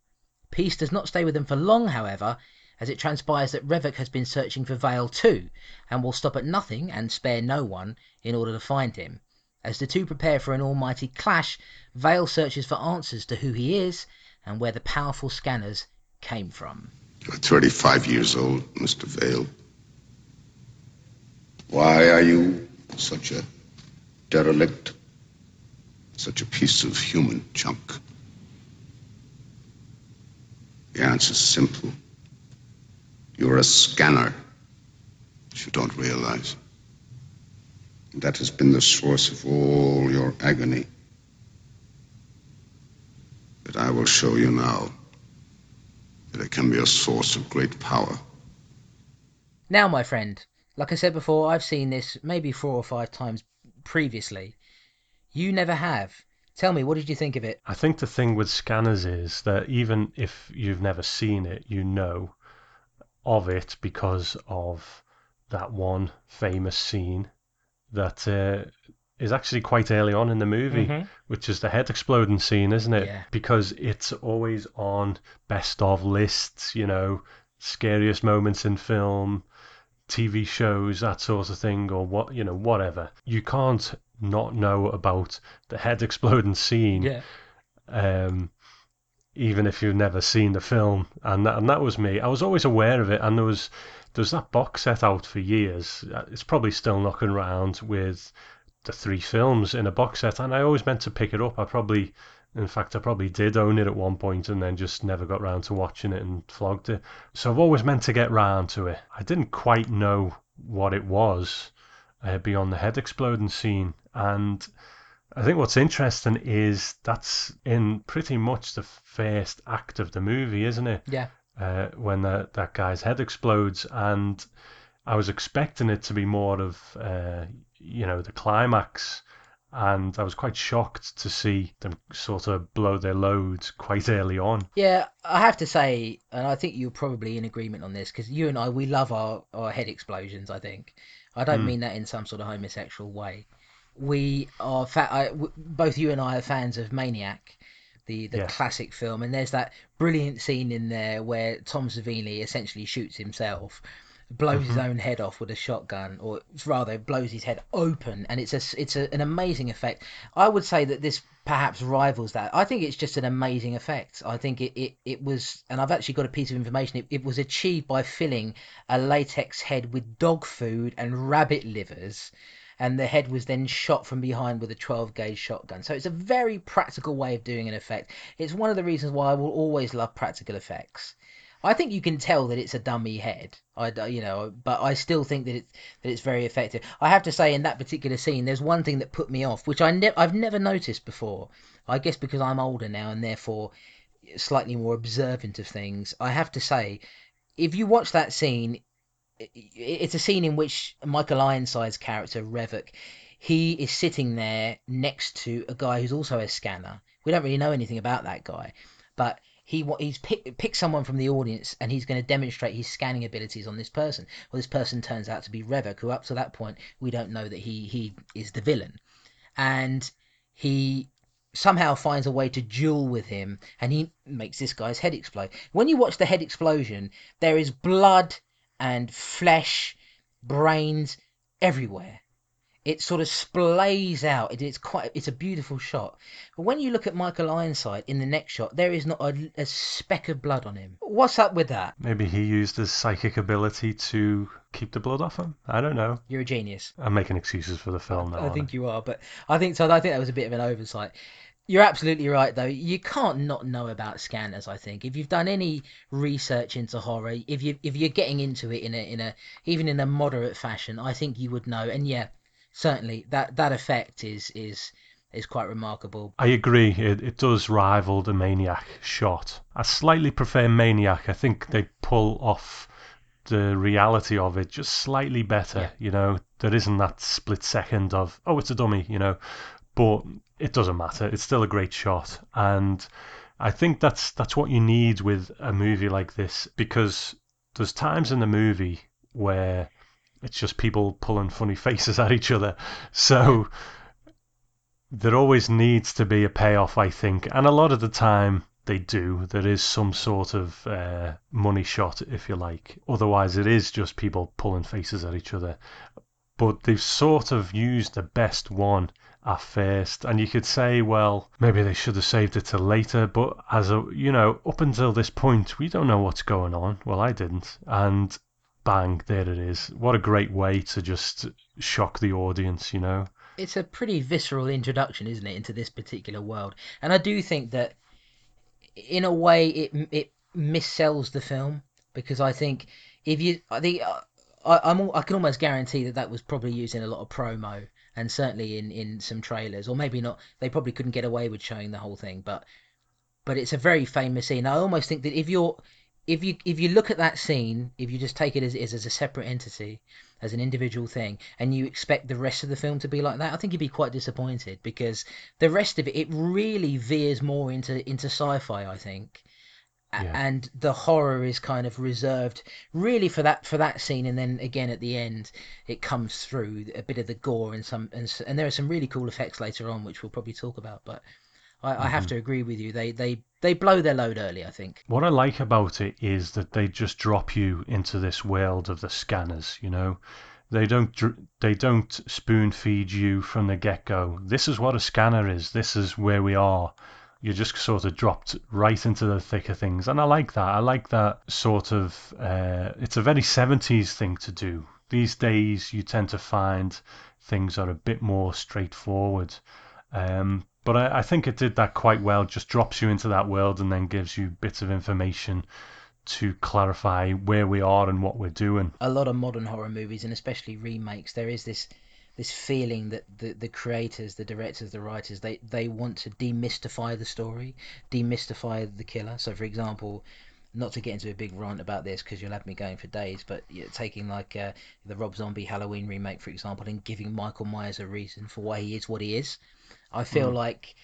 Peace does not stay with them for long, however, as it transpires that Revick has been searching for Vale too, and will stop at nothing and spare no one in order to find him. As the two prepare for an almighty clash, Vale searches for answers to who he is and where the powerful scanners came from. You're thirty-five years old, Mister Vale. Why are you such a derelict? Such a piece of human junk? The answer's simple. You're a scanner, which you don't realize. And that has been the source of all your agony. But I will show you now that it can be a source of great power. Now, my friend, like I said before, I've seen this maybe four or five times previously. You never have. Tell me, what did you think of it? I think the thing with Scanners is that even if you've never seen it, you know of it because of that one famous scene that uh, is actually quite early on in the movie, mm-hmm. which is the head exploding scene, isn't it? Yeah. Because it's always on best of lists, you know, scariest moments in film, T V shows, that sort of thing, or what, you know, whatever. You can't not know about the head exploding scene, yeah. um, even if you've never seen the film. And that, and that was me. I was always aware of it, and there was, there was that box set out for years. It's probably still knocking around with the three films in a box set, and I always meant to pick it up. I probably, in fact, I probably did own it at one point and then just never got round to watching it and flogged it. So I've always meant to get round to it. I didn't quite know what it was uh, beyond the head exploding scene. And I think what's interesting is that's in pretty much the first act of the movie, isn't it? Yeah. Uh, when the, that guy's head explodes. And I was expecting it to be more of, uh, you know, the climax. And I was quite shocked to see them sort of blow their loads quite early on. Yeah, I have to say, and I think you're probably in agreement on this, because you and I, we love our, our head explosions, I think. I don't mm. mean that in some sort of homosexual way. We are fa- I, w- both you and I are fans of Maniac, the, the yes. classic film, and there's that brilliant scene in there where Tom Savini essentially shoots himself, blows mm-hmm. his own head off with a shotgun, or rather blows his head open, and it's a, it's a, an amazing effect. I would say that this perhaps rivals that. I think it's just an amazing effect. I think it, it, it was, and I've actually got a piece of information, it, it was achieved by filling a latex head with dog food and rabbit livers, and the head was then shot from behind with a twelve gauge shotgun. So it's a very practical way of doing an effect. It's one of the reasons why I will always love practical effects. I think you can tell that it's a dummy head, I, you know, but I still think that it's, that it's very effective. I have to say, in that particular scene, there's one thing that put me off, which I ne- I've never noticed before. I guess because I'm older now and therefore slightly more observant of things. I have to say, if you watch that scene, it's a scene in which Michael Ironside's character, Revok, he is sitting there next to a guy who's also a scanner. We don't really know anything about that guy, but he he's picked pick someone from the audience and he's going to demonstrate his scanning abilities on this person. Well, this person turns out to be Revok, who up to that point, we don't know that he, he is the villain. And he somehow finds a way to duel with him, and he makes this guy's head explode. When you watch the head explosion, there is blood and flesh, brains everywhere. It sort of splays out. It, it's quite. It's a beautiful shot. But when you look at Michael Ironside in the next shot, there is not a, a speck of blood on him. What's up with that? Maybe he used his psychic ability to keep the blood off him. I don't know. You're a genius. I'm making excuses for the film now. I think you are, but I think so. I think that was a bit of an oversight. You're absolutely right, though. You can't not know about Scanners, I think. If you've done any research into horror, if you if you're getting into it in a in a even in a moderate fashion, I think you would know. And yeah. Certainly, that, that effect is is is quite remarkable. I agree. It, it does rival the Maniac shot. I slightly prefer Maniac. I think they pull off the reality of it just slightly better. Yeah. You know, there isn't that split second of, oh, it's a dummy, you know. But it doesn't matter. It's still a great shot. And I think that's that's what you need with a movie like this, because there's times in the movie where it's just people pulling funny faces at each other. So there always needs to be a payoff, I think. And a lot of the time they do. There is some sort of uh, money shot, if you like. Otherwise, it is just people pulling faces at each other. But they've sort of used the best one at first. And you could say, well, maybe they should have saved it till later. But as a, you know, up until this point, we don't know what's going on. Well, I didn't. And bang, there it is. What a great way to just shock the audience, you know. It's a pretty visceral introduction, isn't it, into this particular world. And I do think that, in a way, it it missells the film, because I think if you the uh, I I'm I can almost guarantee that that was probably used in a lot of promo, and certainly in in some trailers, or maybe not. They probably couldn't get away with showing the whole thing, but but it's a very famous scene. I almost think that if you're If you if you look at that scene, if you just take it as it is, as a separate entity, as an individual thing, and you expect the rest of the film to be like that, I think you'd be quite disappointed, because the rest of it, it really veers more into, into sci-fi, I think. Yeah. And the horror is kind of reserved really for that for that scene, and then again at the end it comes through a bit of the gore and some and, and there are some really cool effects later on, which we'll probably talk about, but I, I have to agree with you. They, they they blow their load early, I think. What I like about it is that they just drop you into this world of the scanners. You know, they don't they don't spoon feed you from the get go. This is what a scanner is. This is where we are. You're just sort of dropped right into the thick of things, and I like that. I like that sort of. Uh, it's a very seventies thing to do. These days, you tend to find things are a bit more straightforward. Um, But I, I think it did that quite well, just drops you into that world and then gives you bits of information to clarify where we are and what we're doing. A lot of modern horror movies, and especially remakes, there is this this feeling that the, the creators, the directors, the writers, they, they want to demystify the story, demystify the killer. So, for example, not to get into a big rant about this because you'll have me going for days, but yeah, taking like uh, the Rob Zombie Halloween remake, for example, and giving Michael Myers a reason for why he is what he is. I feel mm. like,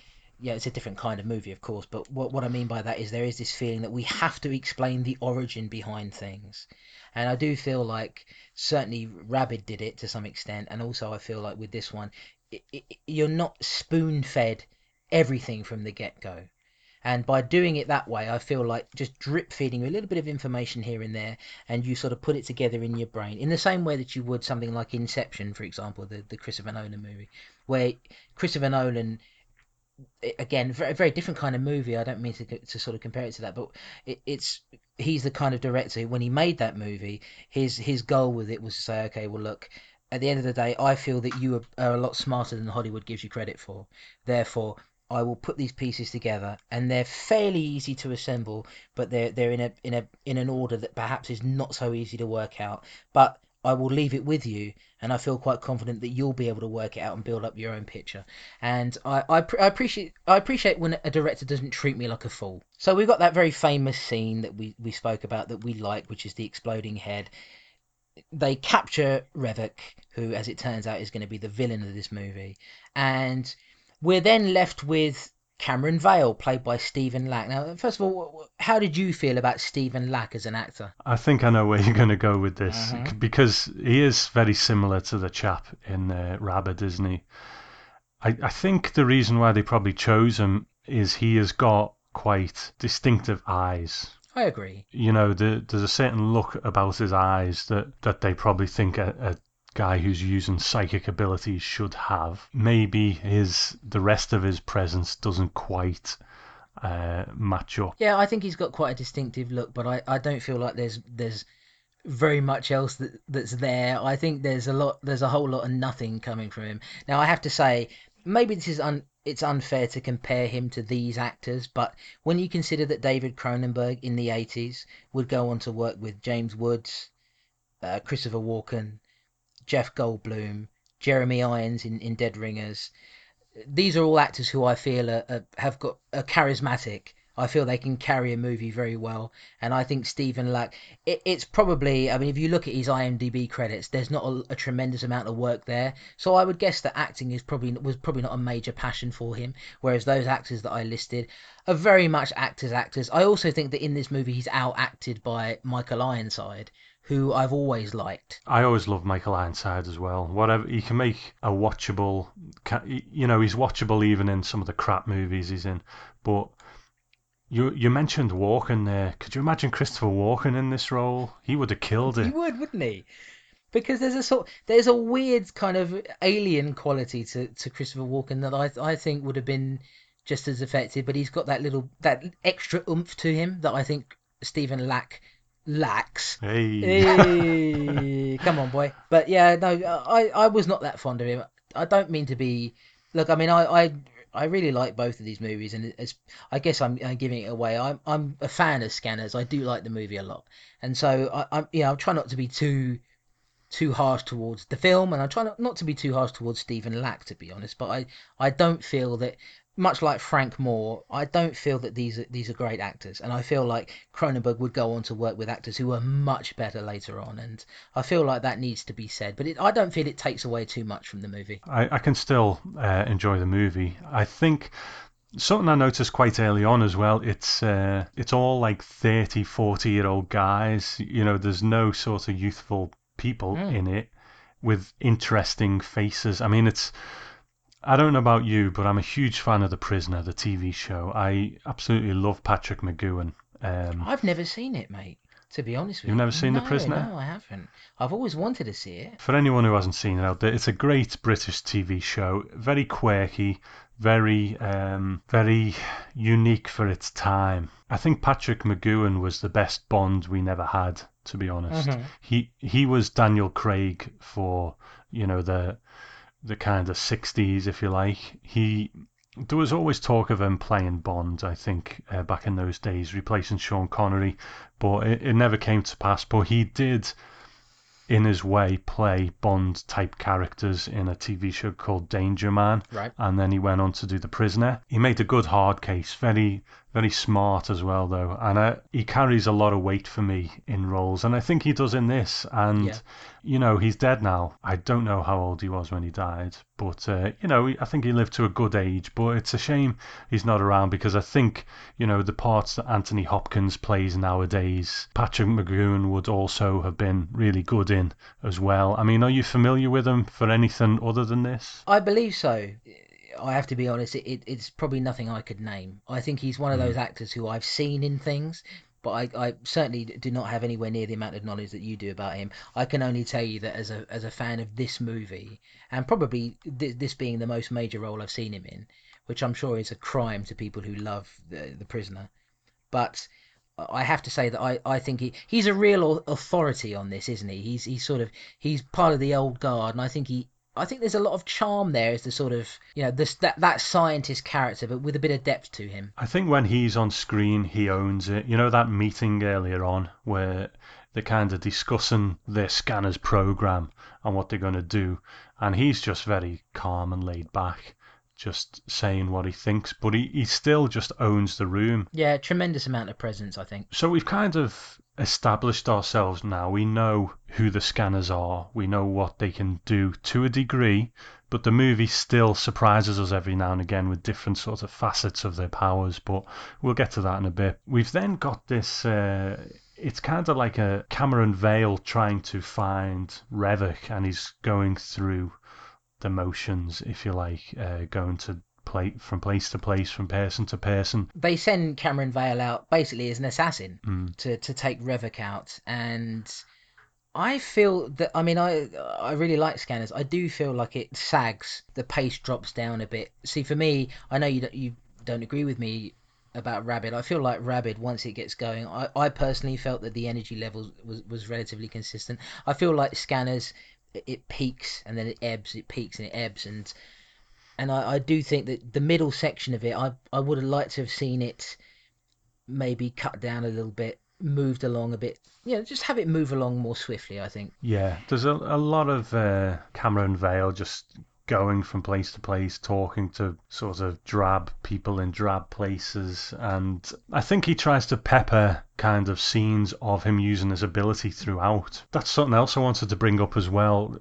yeah, it's a different kind of movie, of course, but what what I mean by that is there is this feeling that we have to explain the origin behind things. And I do feel like certainly Rabid did it to some extent, and also I feel like with this one, it, it, you're not spoon-fed everything from the get-go. And by doing it that way, I feel like just drip-feeding a little bit of information here and there, and you sort of put it together in your brain, in the same way that you would something like Inception, for example, the, the Christopher Nolan movie, where Christopher Nolan, again, a very different kind of movie. I don't mean to, to sort of compare it to that, but it, it's he's the kind of director who, when he made that movie, his his goal with it was to say, okay, well, look, at the end of the day, I feel that you are a lot smarter than Hollywood gives you credit for. Therefore, I will put these pieces together, and they're fairly easy to assemble, but they're they're in a in a in an order that perhaps is not so easy to work out. But I will leave it with you, and I feel quite confident that you'll be able to work it out and build up your own picture. And I I, I appreciate I appreciate when a director doesn't treat me like a fool. So we've got that very famous scene that we we spoke about that we like, which is the exploding head. they capture Revok, who, as it turns out, is going to be the villain of this movie. And we're then left with Cameron Vale, played by Stephen Lack. Now, first of all, how did you feel about Stephen Lack as an actor? I think I know where you're going to go with this, uh-huh. because he is very similar to the chap in uh, Rabid, isn't he? I, I think the reason why they probably chose him is he has got quite distinctive eyes. I agree. You know, the, there's a certain look about his eyes that, that they probably think a, a guy who's using psychic abilities should have. Maybe his the rest of his presence doesn't quite uh, match up. Yeah, I think he's got quite a distinctive look, but I, I don't feel like there's there's very much else that, that's there. I think there's a lot there's a whole lot of nothing coming from him. Now, I have to say, maybe this is un. It's unfair to compare him to these actors, but when you consider that David Cronenberg in the eighties would go on to work with James Woods, uh, Christopher Walken, Jeff Goldblum, Jeremy Irons in, in Dead Ringers, these are all actors who I feel are, are, have got are charismatic. I feel they can carry a movie very well, and I think Stephen Lack. It, it's probably, I mean, if you look at his IMDb credits, there's not a, a tremendous amount of work there. So I would guess that acting is probably was probably not a major passion for him. Whereas those actors that I listed are very much actors, actors. I also think that in this movie he's out-acted by Michael Ironside, who I've always liked. I always love Michael Ironside as well. Whatever he can make a watchable, you know, he's watchable even in some of the crap movies he's in. But you you mentioned Walken there. Could you imagine Christopher Walken in this role? He would have killed it. He would, wouldn't he? Because there's a sort, there's a weird kind of alien quality to, to Christopher Walken that I I think would have been just as effective. But he's got that little that extra oomph to him that I think Stephen Lack. Lacks. Hey. hey. Come on, boy. But yeah, no, I, I was not that fond of him. I don't mean to be... Look, I mean, I I, I really like both of these movies, and it's, I guess I'm, I'm giving it away. I'm I'm a fan of Scanners. I do like the movie a lot. And so, I, I'm you know, I'm trying not to be too too harsh towards the film, and I'm trying not, not to be too harsh towards Stephen Lack, to be honest. But I, I don't feel that... Much like Frank Moore, I don't feel that these are, these are great actors, and I feel like Cronenberg would go on to work with actors who are much better later on, and I feel like that needs to be said. But it, I don't feel it takes away too much from the movie. I, I can still uh, enjoy the movie. I think something I noticed quite early on as well. It's uh, it's all like thirty, forty year old guys. You know, there's no sort of youthful people mm. in it with interesting faces. I mean, it's. I don't know about you, but I'm a huge fan of The Prisoner, the T V show. I absolutely love Patrick McGoohan. Um, I've never seen it, mate, to be honest with you. You've never seen no, The Prisoner? No, I haven't. I've always wanted to see it. For anyone who hasn't seen it out there, it's a great British T V show. Very quirky, very, um, very unique for its time. I think Patrick McGoohan was the best Bond we never had, to be honest. Mm-hmm. He he was Daniel Craig for, you know, the... the kind of sixties, if you like. He there was always talk of him playing Bond, I think, uh, back in those days, replacing Sean Connery, but it, it never came to pass. But he did, in his way, play Bond-type characters in a T V show called Danger Man, right. And then he went on to do The Prisoner. He made a good hard case, very, very smart as well, though, and I, he carries a lot of weight for me in roles, and I think he does in this, and, yeah. you know, he's dead now. I don't know how old he was when he died, but, uh, you know, I think he lived to a good age, but it's a shame he's not around, because I think, you know, the parts that Anthony Hopkins plays nowadays, Patrick McGoohan would also have been really good in as well. I mean, are you familiar with him for anything other than this? I believe so. I have to be honest, it, it's probably nothing I could name. I think he's one of mm. those actors who I've seen in things, but I, I certainly do not have anywhere near the amount of knowledge that you do about him. I can only tell you that as a as a fan of this movie, and probably th- this being the most major role I've seen him in, which I'm sure is a crime to people who love The, the Prisoner, but... I have to say that I, I think he, he's a real authority on this, isn't he? He's he's sort of he's part of the old guard, and I think he I think there's a lot of charm there as the sort of you know this that that scientist character, but with a bit of depth to him. I think when he's on screen, he owns it. You know that meeting earlier on where they're kind of discussing their Scanners program and what they're going to do, and he's just very calm and laid back, just saying what he thinks, but he, he still just owns the room. Yeah, tremendous amount of presence, I think. So we've kind of established ourselves now. We know who the Scanners are. We know what they can do to a degree, but the movie still surprises us every now and again with different sort of facets of their powers, but we'll get to that in a bit. We've then got this... Uh, it's kind of like a Cameron Vale trying to find Revok, and he's going through the motions, if you like, uh, going to play, from place to place, from person to person. They send Cameron Vale out basically as an assassin mm. to, to take Revok out, and... I feel that, I mean, I I really like Scanners. I do feel like it sags, the pace drops down a bit. See, for me, I know you don't, you don't agree with me about Rabid. I feel like Rabid, once it gets going, I, I personally felt that the energy level was, was relatively consistent. I feel like Scanners, it, it peaks and then it ebbs, it peaks and it ebbs. And and I, I do think that the middle section of it, I, I would have liked to have seen it maybe cut down a little bit, moved along a bit. Yeah, you know, just have it move along more swiftly, I think. Yeah, there's a, a lot of uh, Cameron Vale just going from place to place, talking to sort of drab people in drab places, and I think he tries to pepper kind of scenes of him using his ability throughout. That's something else I wanted to bring up as well.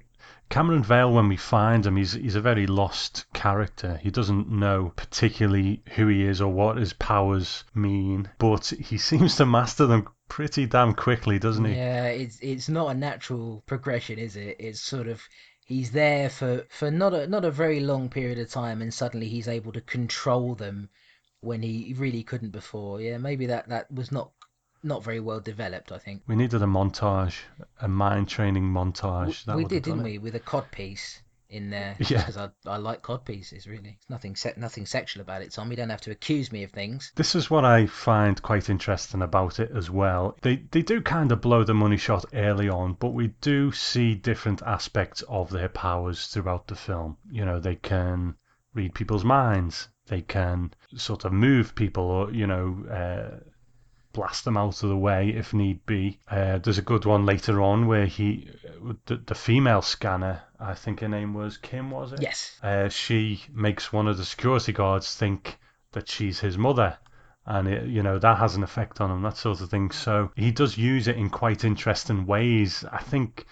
Cameron Vale, when we find him, he's he's a very lost character. He doesn't know particularly who he is or what his powers mean, but he seems to master them pretty damn quickly, doesn't he? Yeah, it's it's not a natural progression, is it? It's sort of, he's there for, for not a not a very long period of time, and suddenly he's able to control them when he really couldn't before. Yeah, maybe that, that was not... not very well developed, I think. We needed a montage, a mind training montage. That we did, didn't we? With a codpiece in there. Yeah. Because I, I like codpieces, really. It's nothing se- nothing sexual about it, Tom. You don't have to accuse me of things. This is what I find quite interesting about it as well. They, they do kind of blow the money shot early on, but we do see different aspects of their powers throughout the film. You know, they can read people's minds. They can sort of move people, or, you know... Uh, blast them out of the way if need be. Uh, there's a good one later on where he, the, the female Scanner, I think her name was Kim, was it? Yes. Uh, she makes one of the security guards think that she's his mother, and it, you know, that has an effect on him, that sort of thing. So he does use it in quite interesting ways. I think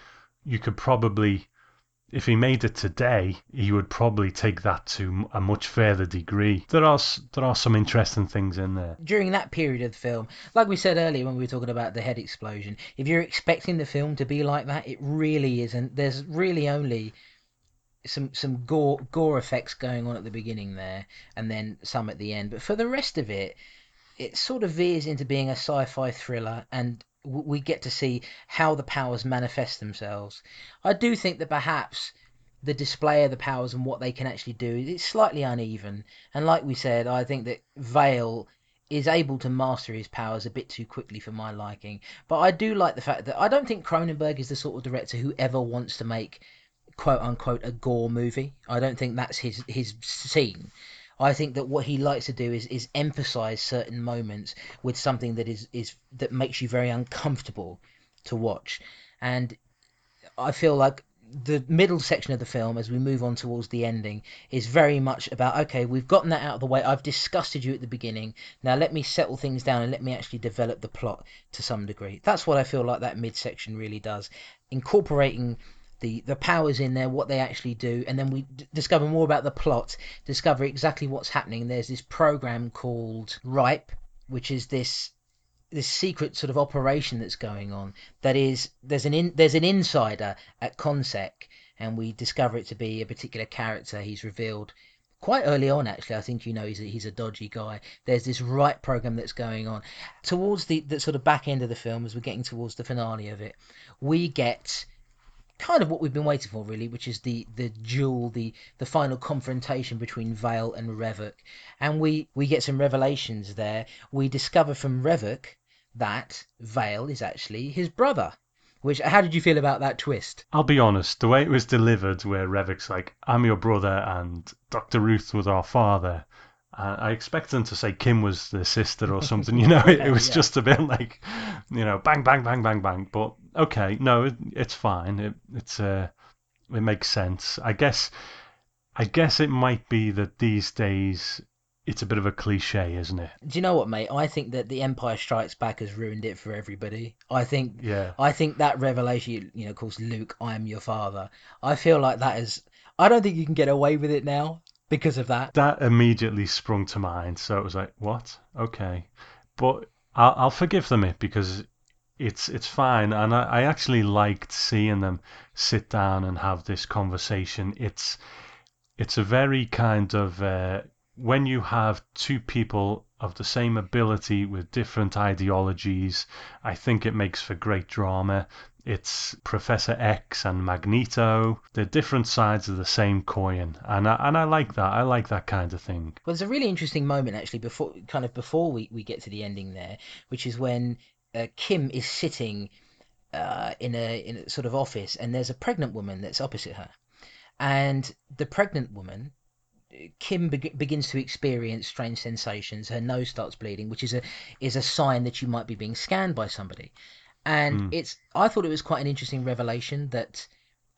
you could probably, if he made it today, he would probably take that to a much further degree. There are there are some interesting things in there. During that period of the film, like we said earlier when we were talking about the head explosion, if you're expecting the film to be like that, it really isn't. There's really only some some gore, gore effects going on at the beginning there, and then some at the end. But for the rest of it, it sort of veers into being a sci-fi thriller, and we get to see how the powers manifest themselves. I do think that perhaps the display of the powers and what they can actually do is slightly uneven. And like we said, I think that Vale is able to master his powers a bit too quickly for my liking. But I do like the fact that I don't think Cronenberg is the sort of director who ever wants to make, quote unquote, a gore movie. I don't think that's his, his scene. I think that what he likes to do is, is emphasize certain moments with something that is, is that makes you very uncomfortable to watch. And I feel like the middle section of the film, as we move on towards the ending, is very much about, okay, we've gotten that out of the way. I've disgusted you at the beginning. Now let me settle things down and let me actually develop the plot to some degree. That's what I feel like that midsection really does, incorporating the the powers in there, what they actually do, and then we d- discover more about the plot, discover exactly what's happening. There's this program called Ripe, which is this this secret sort of operation that's going on. That is, there's an in, there's an insider at ConSec, and we discover it to be a particular character. He's revealed quite early on, actually. I think, you know, he's a, he's a dodgy guy. There's this Ripe program that's going on. Towards the, the sort of back end of the film, as we're getting towards the finale of it, we get kind of what we've been waiting for, really, which is the the duel, the the final confrontation between Vale and Revok. And we we get some revelations there. We discover from Revok that Vale is actually his brother. Which, how did you feel about that twist? I'll be honest, the way it was delivered, where Revok's like, I'm your brother and Doctor Ruth was our father, uh, I expect them to say Kim was their sister or something. You know, it, it was yeah. just a bit like, you know, bang, bang, bang, bang, bang. But okay, no, it, it's fine. It it's uh, it makes sense. I guess I guess it might be that these days it's a bit of a cliche, isn't it? Do you know what, mate? I think that The Empire Strikes Back has ruined it for everybody. I think, yeah. I think that revelation, you know, calls Luke, "I am your father." I feel like that is. I don't think you can get away with it now because of that. That immediately sprung to mind, so it was like, what? Okay, but I'll, I'll forgive them it because it's it's fine, and I, I actually liked seeing them sit down and have this conversation. It's it's a very kind of. Uh, When you have two people of the same ability with different ideologies, I think it makes for great drama. It's Professor X and Magneto. They're different sides of the same coin, and I, and I like that. I like that kind of thing. Well, there's a really interesting moment actually before, kind of before we, we get to the ending there, which is when uh, Kim is sitting uh, in a in a sort of office, and there's a pregnant woman that's opposite her, and the pregnant woman. Kim be- begins to experience strange sensations. Her nose starts bleeding, which is a is a sign that you might be being scanned by somebody. And mm. it's I thought it was quite an interesting revelation that,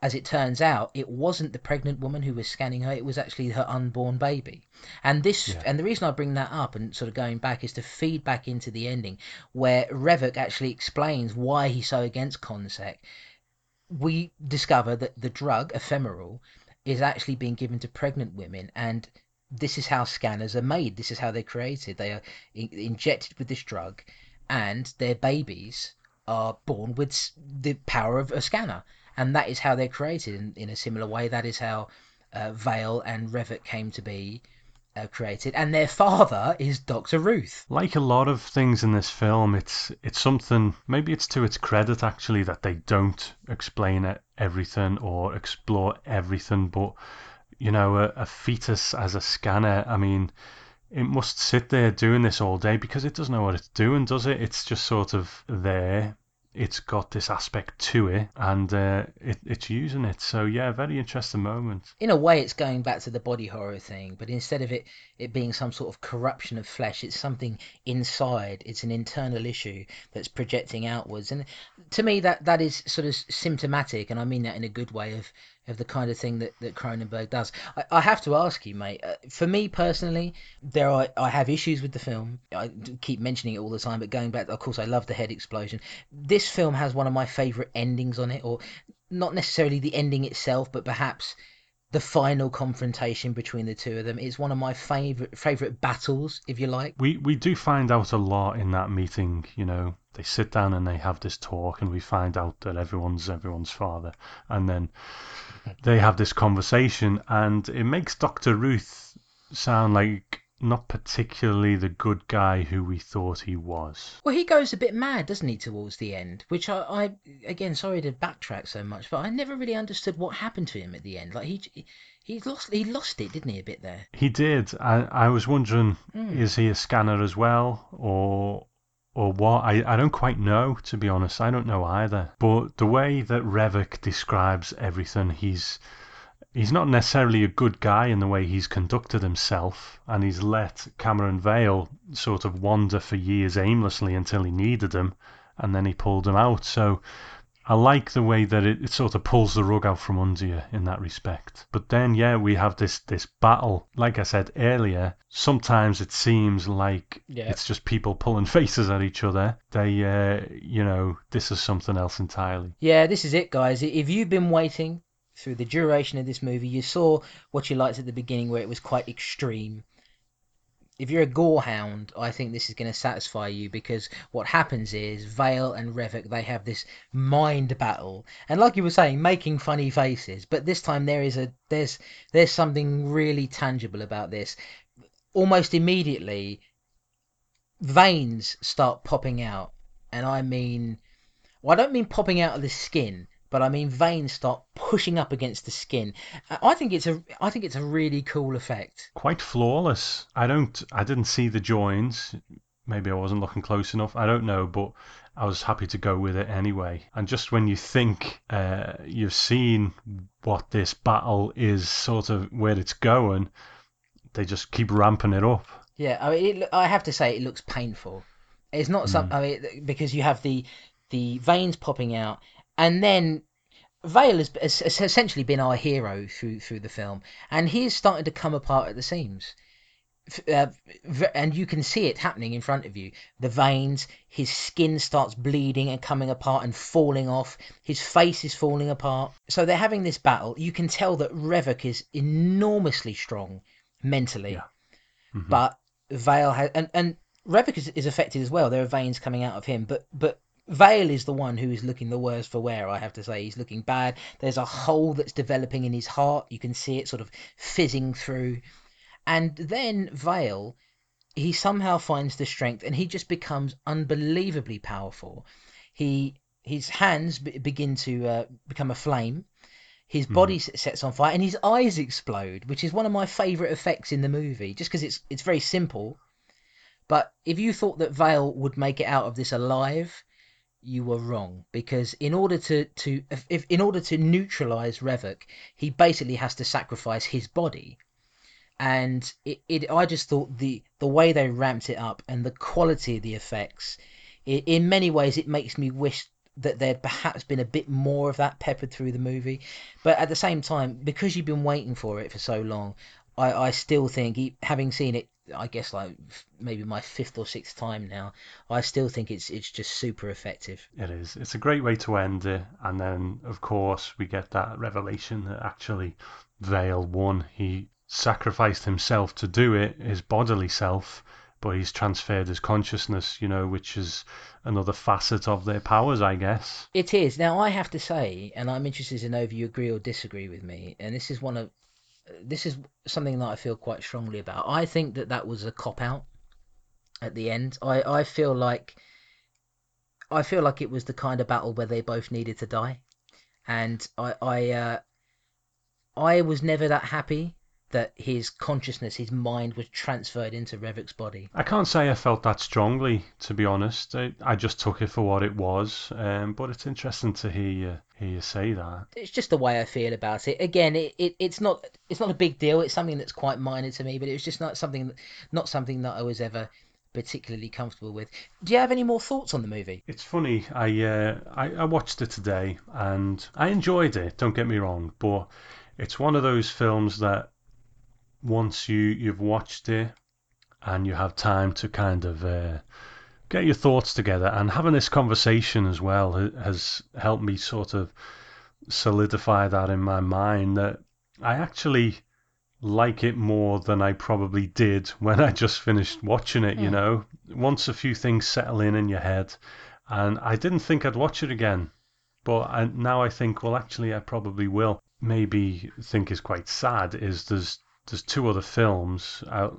as it turns out, it wasn't the pregnant woman who was scanning her. It was actually her unborn baby. And this yeah. and the reason I bring that up and sort of going back is to feed back into the ending, where Revok actually explains why he's so against ConSec. We discover that the drug Ephemerol is actually being given to pregnant women, and this is how scanners are made. This is how they're created. They are in- injected with this drug, and their babies are born with the power of a scanner, and that is how they're created. In, in a similar way, that is how uh, Vale and Revok came to be uh, created, and their father is Doctor Ruth. Like a lot of things in this film, it's it's something, maybe it's to its credit actually, that they don't explain it. everything or explore everything, but you know, a, a fetus as a scanner, I mean, it must sit there doing this all day because it doesn't know what it's doing, does it? It's just sort of there. It's got this aspect to it, and uh, it, it's using it. So yeah, very interesting moment. In a way, it's going back to the body horror thing, but instead of it, it being some sort of corruption of flesh, it's something inside. It's an internal issue that's projecting outwards. And to me, that, that is sort of symptomatic, and I mean that in a good way, of, of the kind of thing that, that Cronenberg does. I, I have to ask you, mate, uh, for me personally, there are, I have issues with the film. I keep mentioning it all the time, but going back, of course, I love the head explosion. This film has one of my favourite endings on it, or not necessarily the ending itself, but perhaps the final confrontation between the two of them. It's one of my favourite favourite battles, if you like. We we do find out a lot in that meeting, you know. They sit down and they have this talk, and we find out that everyone's everyone's father. And then they have this conversation, and it makes Doctor Ruth sound like not particularly the good guy who we thought he was. Well, he goes a bit mad, doesn't he, towards the end, which I, I again, sorry to backtrack so much, but I never really understood what happened to him at the end. Like, he he lost he lost it, didn't he, a bit there? He did. I, I was wondering, mm. is he a scanner as well, or or what? I, I don't quite know, to be honest. I don't know either. But the way that Revok describes everything, he's... He's not necessarily a good guy in the way he's conducted himself, and he's let Cameron Vale sort of wander for years aimlessly until he needed him, and then he pulled him out. So I like the way that it, it sort of pulls the rug out from under you in that respect. But then, yeah, we have this, this battle. Like I said earlier, sometimes it seems like yeah. it's just people pulling faces at each other. They, uh, you know, this is something else entirely. Yeah, this is it, guys. If you've been waiting through the duration of this movie, you saw what you liked at the beginning, where it was quite extreme. If you're a gore hound, I think this is going to satisfy you, because what happens is Vale and Revok, they have this mind battle, and like you were saying, making funny faces, but this time there is a there's there's something really tangible about this. Almost immediately, veins start popping out, and I mean, well, I don't mean popping out of the skin, but I mean, veins start pushing up against the skin. I think it's a, I think it's a really cool effect. Quite flawless. I don't, I didn't see the joins. Maybe I wasn't looking close enough. I don't know, but I was happy to go with it anyway. And just when you think uh, you've seen what this battle is, sort of where it's going, they just keep ramping it up. Yeah, I mean, it, I have to say, it looks painful. It's not something, mm. I mean, because you have the the veins popping out. And then Vale has, has essentially been our hero through through the film, and he is starting to come apart at the seams. Uh, and you can see it happening in front of you. The veins, his skin starts bleeding and coming apart and falling off. His face is falling apart. So they're having this battle. You can tell that Revok is enormously strong mentally. Yeah. Mm-hmm. But Vale has... And, and Revok is, is affected as well. There are veins coming out of him. But, but Vale is the one who is looking the worst for wear, I have to say. He's looking bad. There's a hole that's developing in his heart. You can see it sort of fizzing through... And then Vale, he somehow finds the strength and he just becomes unbelievably powerful. He His hands b- begin to uh, become a flame. His body mm-hmm. sets on fire and his eyes explode, which is one of my favourite effects in the movie, just because it's, it's very simple. But if you thought that Vale would make it out of this alive, you were wrong, because in order to, to if in order to neutralise Revok, he basically has to sacrifice his body. And it, it, I just thought the, the way they ramped it up and the quality of the effects, it, in many ways, it makes me wish that there'd perhaps been a bit more of that peppered through the movie. But at the same time, because you've been waiting for it for so long, I, I still think, having seen it, I guess like maybe my fifth or sixth time now, I still think it's it's just super effective. It is. It's a great way to end it. And then, of course, we get that revelation that actually Vale won. He... sacrificed himself to do it, his bodily self, but he's transferred his consciousness, you know, which is another facet of their powers, I guess. It is. Now, I have to say, and I'm interested to know if you agree or disagree with me, and this is one of, this is something that I feel quite strongly about. I think that that was a cop-out at the end. I, I feel like, I feel like it was the kind of battle where they both needed to die. And I, I, uh, I was never that happy that his consciousness, his mind, was transferred into Revok's body. I can't say I felt that strongly, to be honest. I, I just took it for what it was, um, but it's interesting to hear you, hear you say that. It's just the way I feel about it. Again, it, it it's not it's not a big deal. It's something that's quite minor to me, but it was just not something not something that I was ever particularly comfortable with. Do you have any more thoughts on the movie? It's funny. I uh, I, I watched it today, and I enjoyed it. Don't get me wrong, but it's one of those films that, once you, you've watched it and you have time to kind of uh, get your thoughts together, and having this conversation as well has helped me sort of solidify that in my mind, that I actually like it more than I probably did when I just finished watching it, mm. you know. Once a few things settle in in your head, and I didn't think I'd watch it again, but I, now I think, well, actually I probably will. Maybe think is quite sad is there's There's two other films out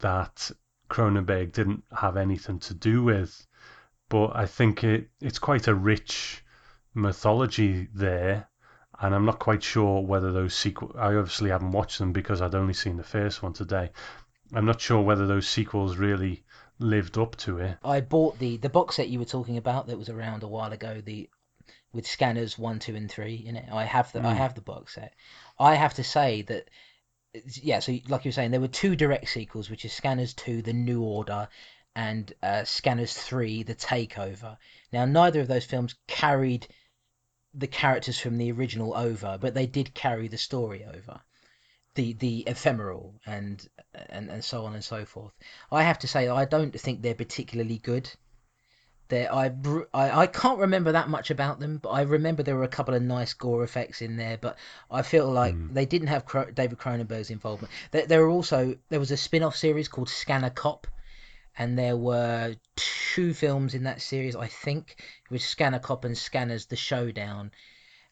that Cronenberg didn't have anything to do with, but I think it it's quite a rich mythology there, and I'm not quite sure whether those sequels... I obviously haven't watched them because I'd only seen the first one today. I'm not sure whether those sequels really lived up to it. I bought the, the box set you were talking about that was around a while ago, the... with Scanners one, two, and three in it. I have the, mm. I have the box set. I have to say that... yeah, so like you were saying, there were two direct sequels, which is Scanners two, The New Order, and uh, Scanners three, The Takeover. Now, neither of those films carried the characters from the original over, but they did carry the story over, the the Ephemerol and and and so on and so forth. I have to say, I don't think they're particularly good. There, I, I I can't remember that much about them, but I remember there were a couple of nice gore effects in there. But I feel like mm. they didn't have Cro- David Cronenberg's involvement. There, there were also there was a spin-off series called Scanner Cop, and there were two films in that series, I think, with Scanner Cop and Scanners: The Showdown.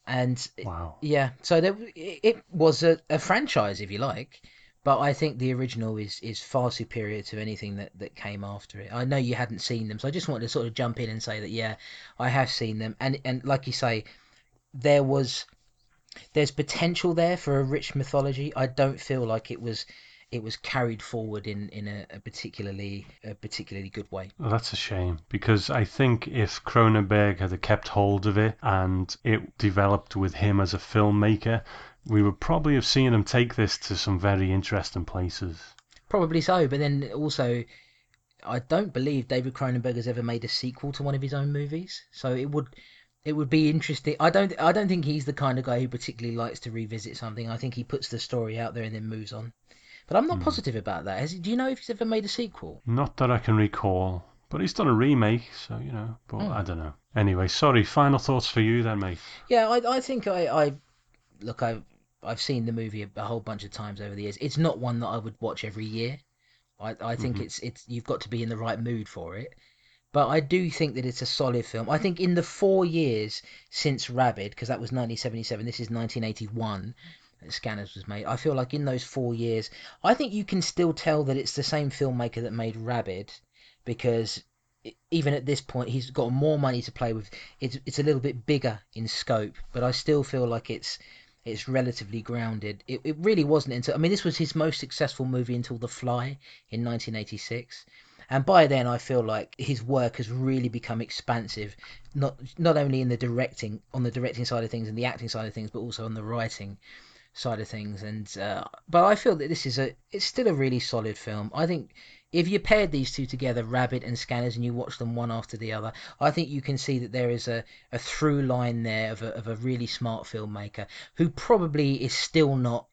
And wow, yeah, so there, it was a, a franchise, if you like. But I think the original is, is far superior to anything that, that came after it. I know you hadn't seen them, so I just wanted to sort of jump in and say that, yeah, I have seen them. And and like you say, there was there's potential there for a rich mythology. I don't feel like it was it was carried forward in, in a, a particularly a particularly good way. Well, that's a shame, because I think if Cronenberg had kept hold of it and it developed with him as a filmmaker, we would probably have seen him take this to some very interesting places. Probably so, but then also, I don't believe David Cronenberg has ever made a sequel to one of his own movies. So it would, it would be interesting. I don't, I don't think he's the kind of guy who particularly likes to revisit something. I think he puts the story out there and then moves on. But I'm not mm. positive about that. Has he, do you know if he's ever made a sequel? Not that I can recall. But he's done a remake, so, you know, but mm. I don't know. Anyway, sorry, final thoughts for you then, mate. Yeah, I, I think I, I... Look, I, I've seen the movie a whole bunch of times over the years. It's not one that I would watch every year. I, I think mm-hmm. it's it's you've got to be in the right mood for it. But I do think that it's a solid film. I think in the four years since Rabid, because that was nineteen seventy-seven, this is nineteen eighty-one, Scanners was made. I feel like in those four years, I think you can still tell that it's the same filmmaker that made Rabid, because even at this point, he's got more money to play with. It's it's a little bit bigger in scope, but I still feel like it's it's relatively grounded. It it really wasn't until... I mean, this was his most successful movie until The Fly in nineteen eighty-six. And by then, I feel like his work has really become expansive, not not only in the directing, on the directing side of things and the acting side of things, but also on the writing side of things. And uh, but I feel that this is a it's still a really solid film. I think if you paired these two together, Rabid and Scanners, and you watch them one after the other, I think you can see that there is a, a through line there of a, of a really smart filmmaker who probably is still not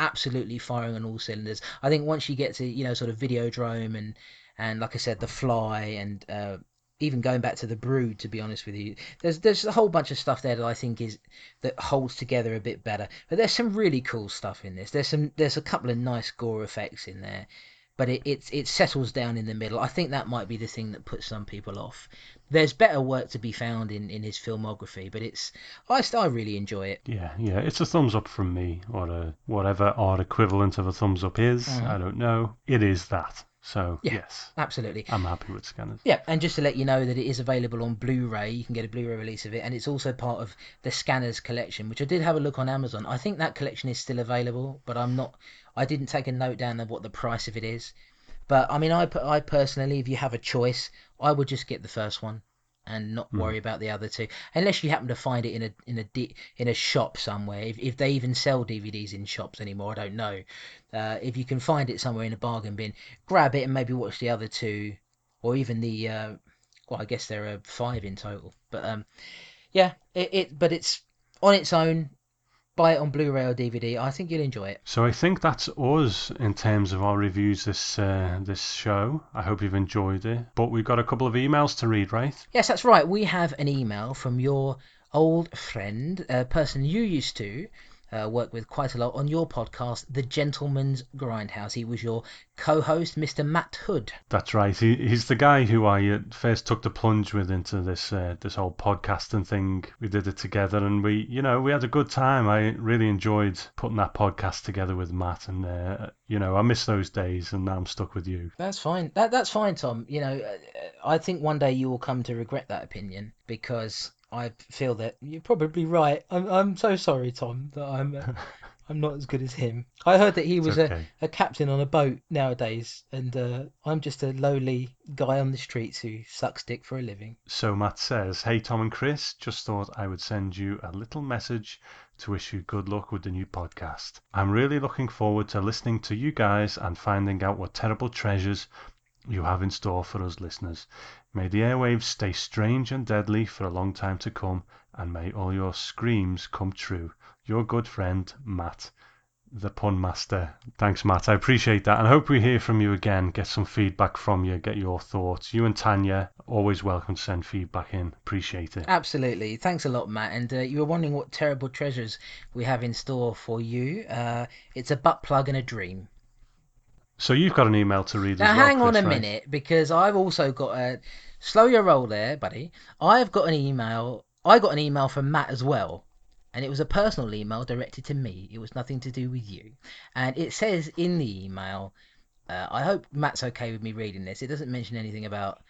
absolutely firing on all cylinders. I think once you get to, you know, sort of Videodrome and And like I said, The Fly, and uh, even going back to The Brood, to be honest with you, there's there's a whole bunch of stuff there that I think is that holds together a bit better. But there's some really cool stuff in this. There's some there's a couple of nice gore effects in there, but it it, it settles down in the middle. I think that might be the thing that puts some people off. There's better work to be found in, in his filmography, but it's I I really enjoy it. Yeah, yeah, it's a thumbs up from me, or a whatever our equivalent of a thumbs up is. Mm. I don't know. It is that. So, yeah, yes. Absolutely. I'm happy with Scanners. Yeah, and just to let you know that it is available on Blu-ray. You can get a Blu-ray release of it, and it's also part of the Scanners collection, which I did have a look on Amazon. I think that collection is still available, but I'm not I didn't take a note down of what the price of it is. But I mean, I I personally, if you have a choice, I would just get the first one and not worry mm. about the other two, unless you happen to find it in a in a D, in a shop somewhere. If if they even sell D V Ds in shops anymore, I don't know. Uh, if you can find it somewhere in a bargain bin, grab it and maybe watch the other two, or even the uh, well, I guess there are five in total. But um, yeah, it, it but it's on its own. Buy it on Blu-ray or D V D. I think you'll enjoy it. So I think that's us in terms of our reviews this uh, this show. I hope you've enjoyed it. But we've got a couple of emails to read, right? Yes, that's right. We have an email from your old friend, a person you used to uh, work with quite a lot on your podcast, The Gentleman's Grindhouse. He was your co-host, Mister Matt Hood. That's right. He, he's the guy who I uh, first took the plunge with into this uh, this whole podcasting thing. We did it together, and we, you know, we had a good time. I really enjoyed putting that podcast together with Matt, and uh, you know, I miss those days, and now I'm stuck with you. That's fine. That that's fine, Tom. You know, I think one day you will come to regret that opinion, because I feel that you're probably right. I'm I'm so sorry, Tom, that I'm. Uh... I'm not as good as him. I heard that he was okay. a, a captain on a boat nowadays, and uh, I'm just a lowly guy on the streets who sucks dick for a living. So Matt says, "Hey Tom and Chris, just thought I would send you a little message to wish you good luck with the new podcast. I'm really looking forward to listening to you guys and finding out what terrible treasures you have in store for us listeners. May the airwaves stay strange and deadly for a long time to come, and may all your screams come true. Your good friend, Matt, the pun master." Thanks, Matt. I appreciate that. And I hope we hear from you again, get some feedback from you, get your thoughts. You and Tanya, always welcome to send feedback in. Appreciate it. Absolutely. Thanks a lot, Matt. And uh, you were wondering what terrible treasures we have in store for you. Uh, it's a butt plug and a dream. So you've got an email to read now, as well. Now, hang on a right? minute, because I've also got a... Slow your roll there, buddy. I've got an email... I got an email from Matt as well. And it was a personal email directed to me. It was nothing to do with you. And it says in the email, uh, I hope Matt's okay with me reading this. It doesn't mention anything about,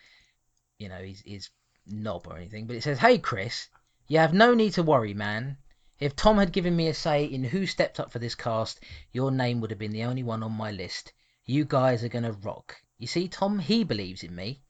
you know, his, his knob or anything. But it says, "Hey, Chris, you have no need to worry, man. If Tom had given me a say in who stepped up for this cast, your name would have been the only one on my list. You guys are going to rock. You see, Tom, he believes in me.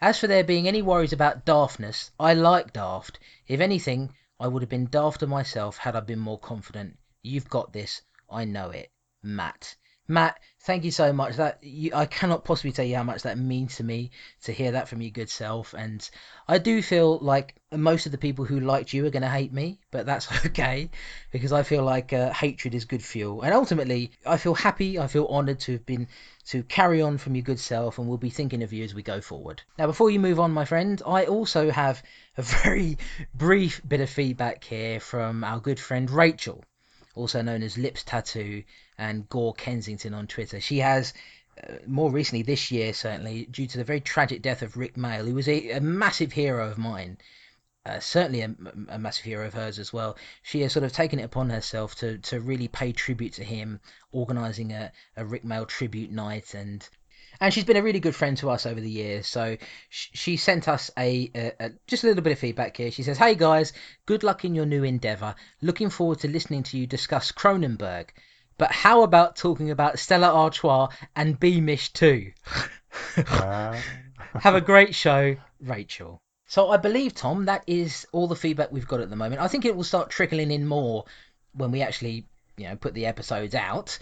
As for there being any worries about daftness, I like daft. If anything... I would have been dafter myself had I been more confident. You've got this. I know it. Matt." Matt, thank you so much. That you, I cannot possibly tell you how much that means to me to hear that from your good self. And I do feel like most of the people who liked you are going to hate me, but that's okay, because I feel like uh, hatred is good fuel. And ultimately, I feel happy. I feel honoured to have been to carry on from your good self, and we'll be thinking of you as we go forward. Now, before you move on, my friend, I also have a very brief bit of feedback here from our good friend Rachel, also known as Lips Tattoo and Gore Kensington on Twitter. She has, uh, more recently this year certainly, due to the very tragic death of Rick Mayle, who was a, a massive hero of mine, uh, certainly a, a massive hero of hers as well, she has sort of taken it upon herself to, to really pay tribute to him, organising a, a Rick Mayle tribute night. And And she's been a really good friend to us over the years. So she sent us a, a, a just a little bit of feedback here. She says, "Hey guys, good luck in your new endeavour. Looking forward to listening to you discuss Cronenberg. But how about talking about Stella Artois and Beamish too? uh... Have a great show, Rachel." So I believe, Tom, that is all the feedback we've got at the moment. I think it will start trickling in more when we actually, you know, put the episodes out.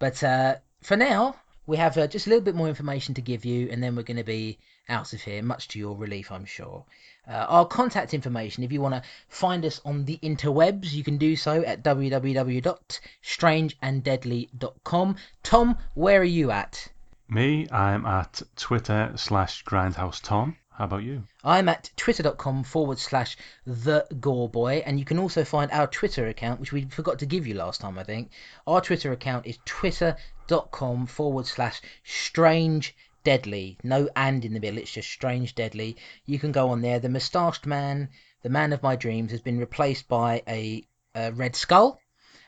But uh, for now, we have uh, just a little bit more information to give you, and then we're going to be out of here, much to your relief, I'm sure. Uh, our contact information, if you want to find us on the interwebs, you can do so at w w w dot strange and deadly dot com. Tom, where are you at? Me, I'm at Twitter slash Grindhouse Tom. How about you? I'm at twitter.com forward slash the Gore Boy, and you can also find our Twitter account, which we forgot to give you last time, I think. Our Twitter account is twitter.com forward slash strange deadly. No and in the middle, it's just strange deadly. You can go on there. The moustached man, the man of my dreams, has been replaced by a, a red skull,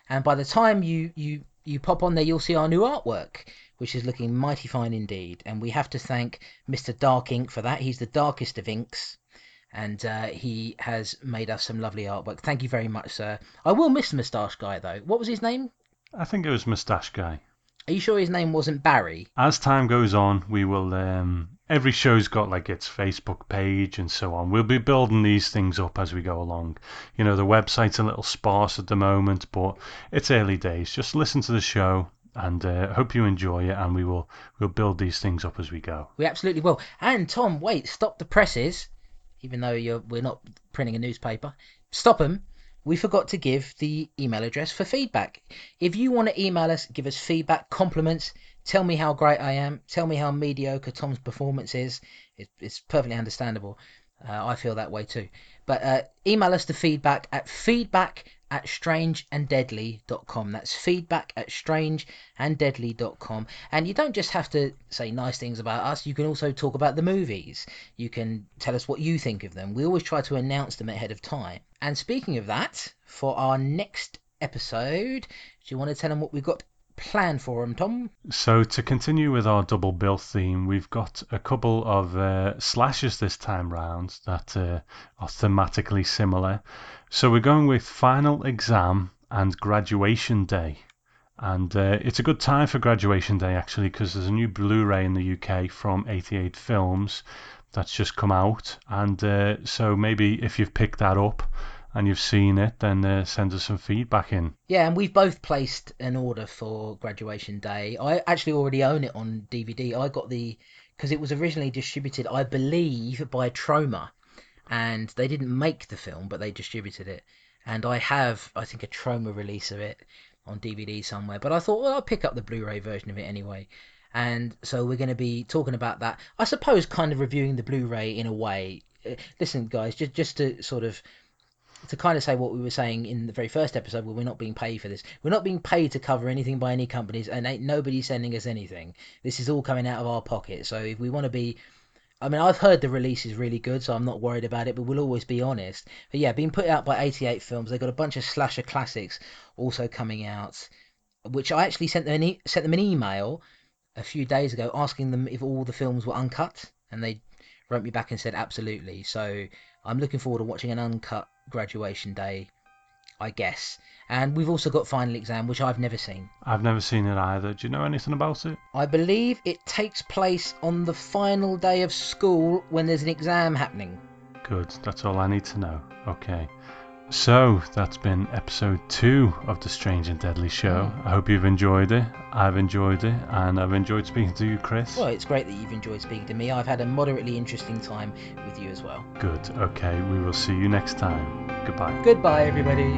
and by the time you, you, you pop on there, you'll see our new artwork, which is looking mighty fine indeed. And we have to thank Mister Dark Ink for that. He's the darkest of inks, and uh, he has made us some lovely artwork. Thank you very much, sir. I will miss the moustache guy, though. What was his name? I think it was Moustache Guy. Are you sure his name wasn't Barry? As time goes on, we will... Um, every show's got, like, its Facebook page and so on. We'll be building these things up as we go along. You know, the website's a little sparse at the moment, but it's early days. Just listen to the show, and uh, hope you enjoy it, and we will we'll build these things up as we go. We absolutely will. And Tom, wait, stop the presses, even though you're we're not printing a newspaper. Stop them. We forgot to give the email address for feedback. If you want to email us, give us feedback, compliments, tell me how great I am, tell me how mediocre Tom's performance is. It, it's perfectly understandable. Uh, I feel that way too. But uh, email us the feedback at feedback at strange and deadly dot com. That's feedback at strange and deadly dot com. And you don't just have to say nice things about us. You can also talk about the movies. You can tell us what you think of them. We always try to announce them ahead of time. And speaking of that, for our next episode, do you want to tell them what we've got planned for them, Tom? So to continue with our double bill theme, we've got a couple of uh, slashes this time round that uh, are thematically similar. So we're going with Final Exam and Graduation Day. And uh, it's a good time for Graduation Day, actually, because there's a new Blu-ray in the U K from eighty-eight Films that's just come out. And uh, so maybe if you've picked that up and you've seen it, then uh, send us some feedback in. Yeah, and we've both placed an order for Graduation Day. I actually already own it on D V D. I got the... because it was originally distributed, I believe, by Troma. And they didn't make the film, but they distributed it. And I have, I think, a Troma release of it on D V D somewhere. But I thought, well, I'll pick up the Blu-ray version of it anyway. And so we're going to be talking about that. I suppose kind of reviewing the Blu-ray in a way. Listen, guys, just, just to sort of... to kind of say what we were saying in the very first episode, where we're not being paid for this. We're not being paid to cover anything by any companies, and ain't nobody sending us anything. This is all coming out of our pocket. So if we want to be... I mean, I've heard the release is really good, so I'm not worried about it, but we'll always be honest. But yeah, being put out by eighty-eight Films. They've got a bunch of slasher classics also coming out, which I actually sent them an, e- sent them an email a few days ago asking them if all the films were uncut, and they wrote me back and said absolutely. So I'm looking forward to watching an uncut Graduation Day, I guess. And we've also got Final Exam, which I've never seen. I've never seen it either. Do you know anything about it? I believe it takes place on the final day of school when there's an exam happening. Good. That's all I need to know. Okay. So that's been episode two of the Strange and Deadly Show. I hope you've enjoyed it. I've enjoyed it, and I've enjoyed speaking to you, Chris. Well, it's great that you've enjoyed speaking to me. I've had a moderately interesting time with you as well. Good. Okay, we will see you next time. Goodbye. Goodbye, everybody.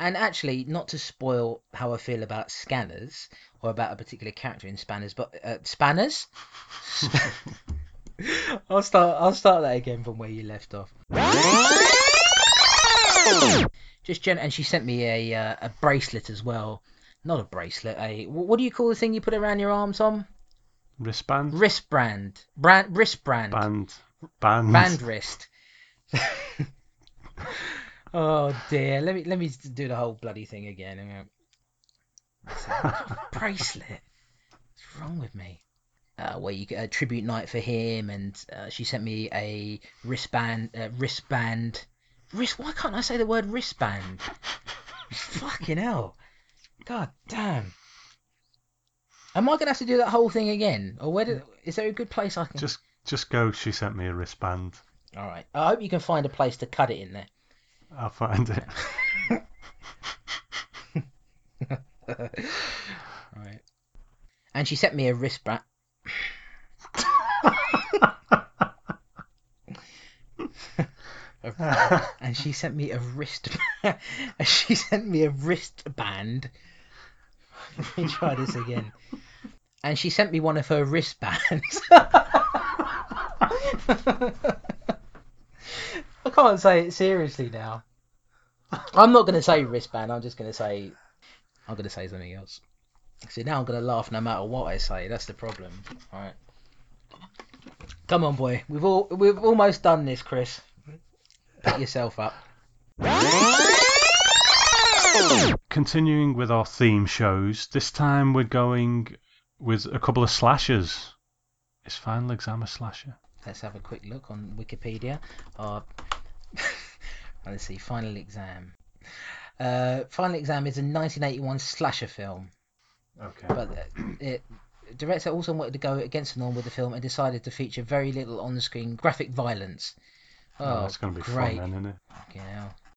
And actually, not to spoil how I feel about Scanners or about a particular character in Spanners, but uh, Spanners. I'll start. I'll start that again from where you left off. Just Jen, and she sent me a uh, a bracelet as well. Not a bracelet. A what do you call the thing you put around your arm, Tom? Wristband. Wristband. Brand. Wristband. Band. Band. Band wrist. Oh dear, let me let me do the whole bloody thing again. Bracelet. What's wrong with me? Uh, where you get a tribute night for him, and uh, she sent me a wristband, uh, wristband, wrist. Why can't I say the word wristband? Fucking hell! God damn. Am I gonna have to do that whole thing again, or where do, is there a good place I can? Just just go. She sent me a wristband. All right. I hope you can find a place to cut it in there. I'll find it. Right. And she sent me a wristband. and she sent me a wrist. and she sent me a wristband. Let me try this again. And she sent me one of her wristbands. I can't say it seriously now. I'm not going to say wristband. I'm just going to say... I'm going to say something else. See, now I'm going to laugh no matter what I say. That's the problem. All right. Come on, boy. We've all we've almost done this, Chris. Pick yourself up. Continuing with our theme shows, this time we're going with a couple of slashers. Is Final Exam a slasher? Let's have a quick look on Wikipedia. Uh, let's see, Final Exam. Uh, Final Exam is a nineteen eighty-one slasher film. Okay. But the director also wanted to go against the norm with the film and decided to feature very little on-screen graphic violence. Oh, oh that's going to be great. Fun then, isn't it? Fucking hell.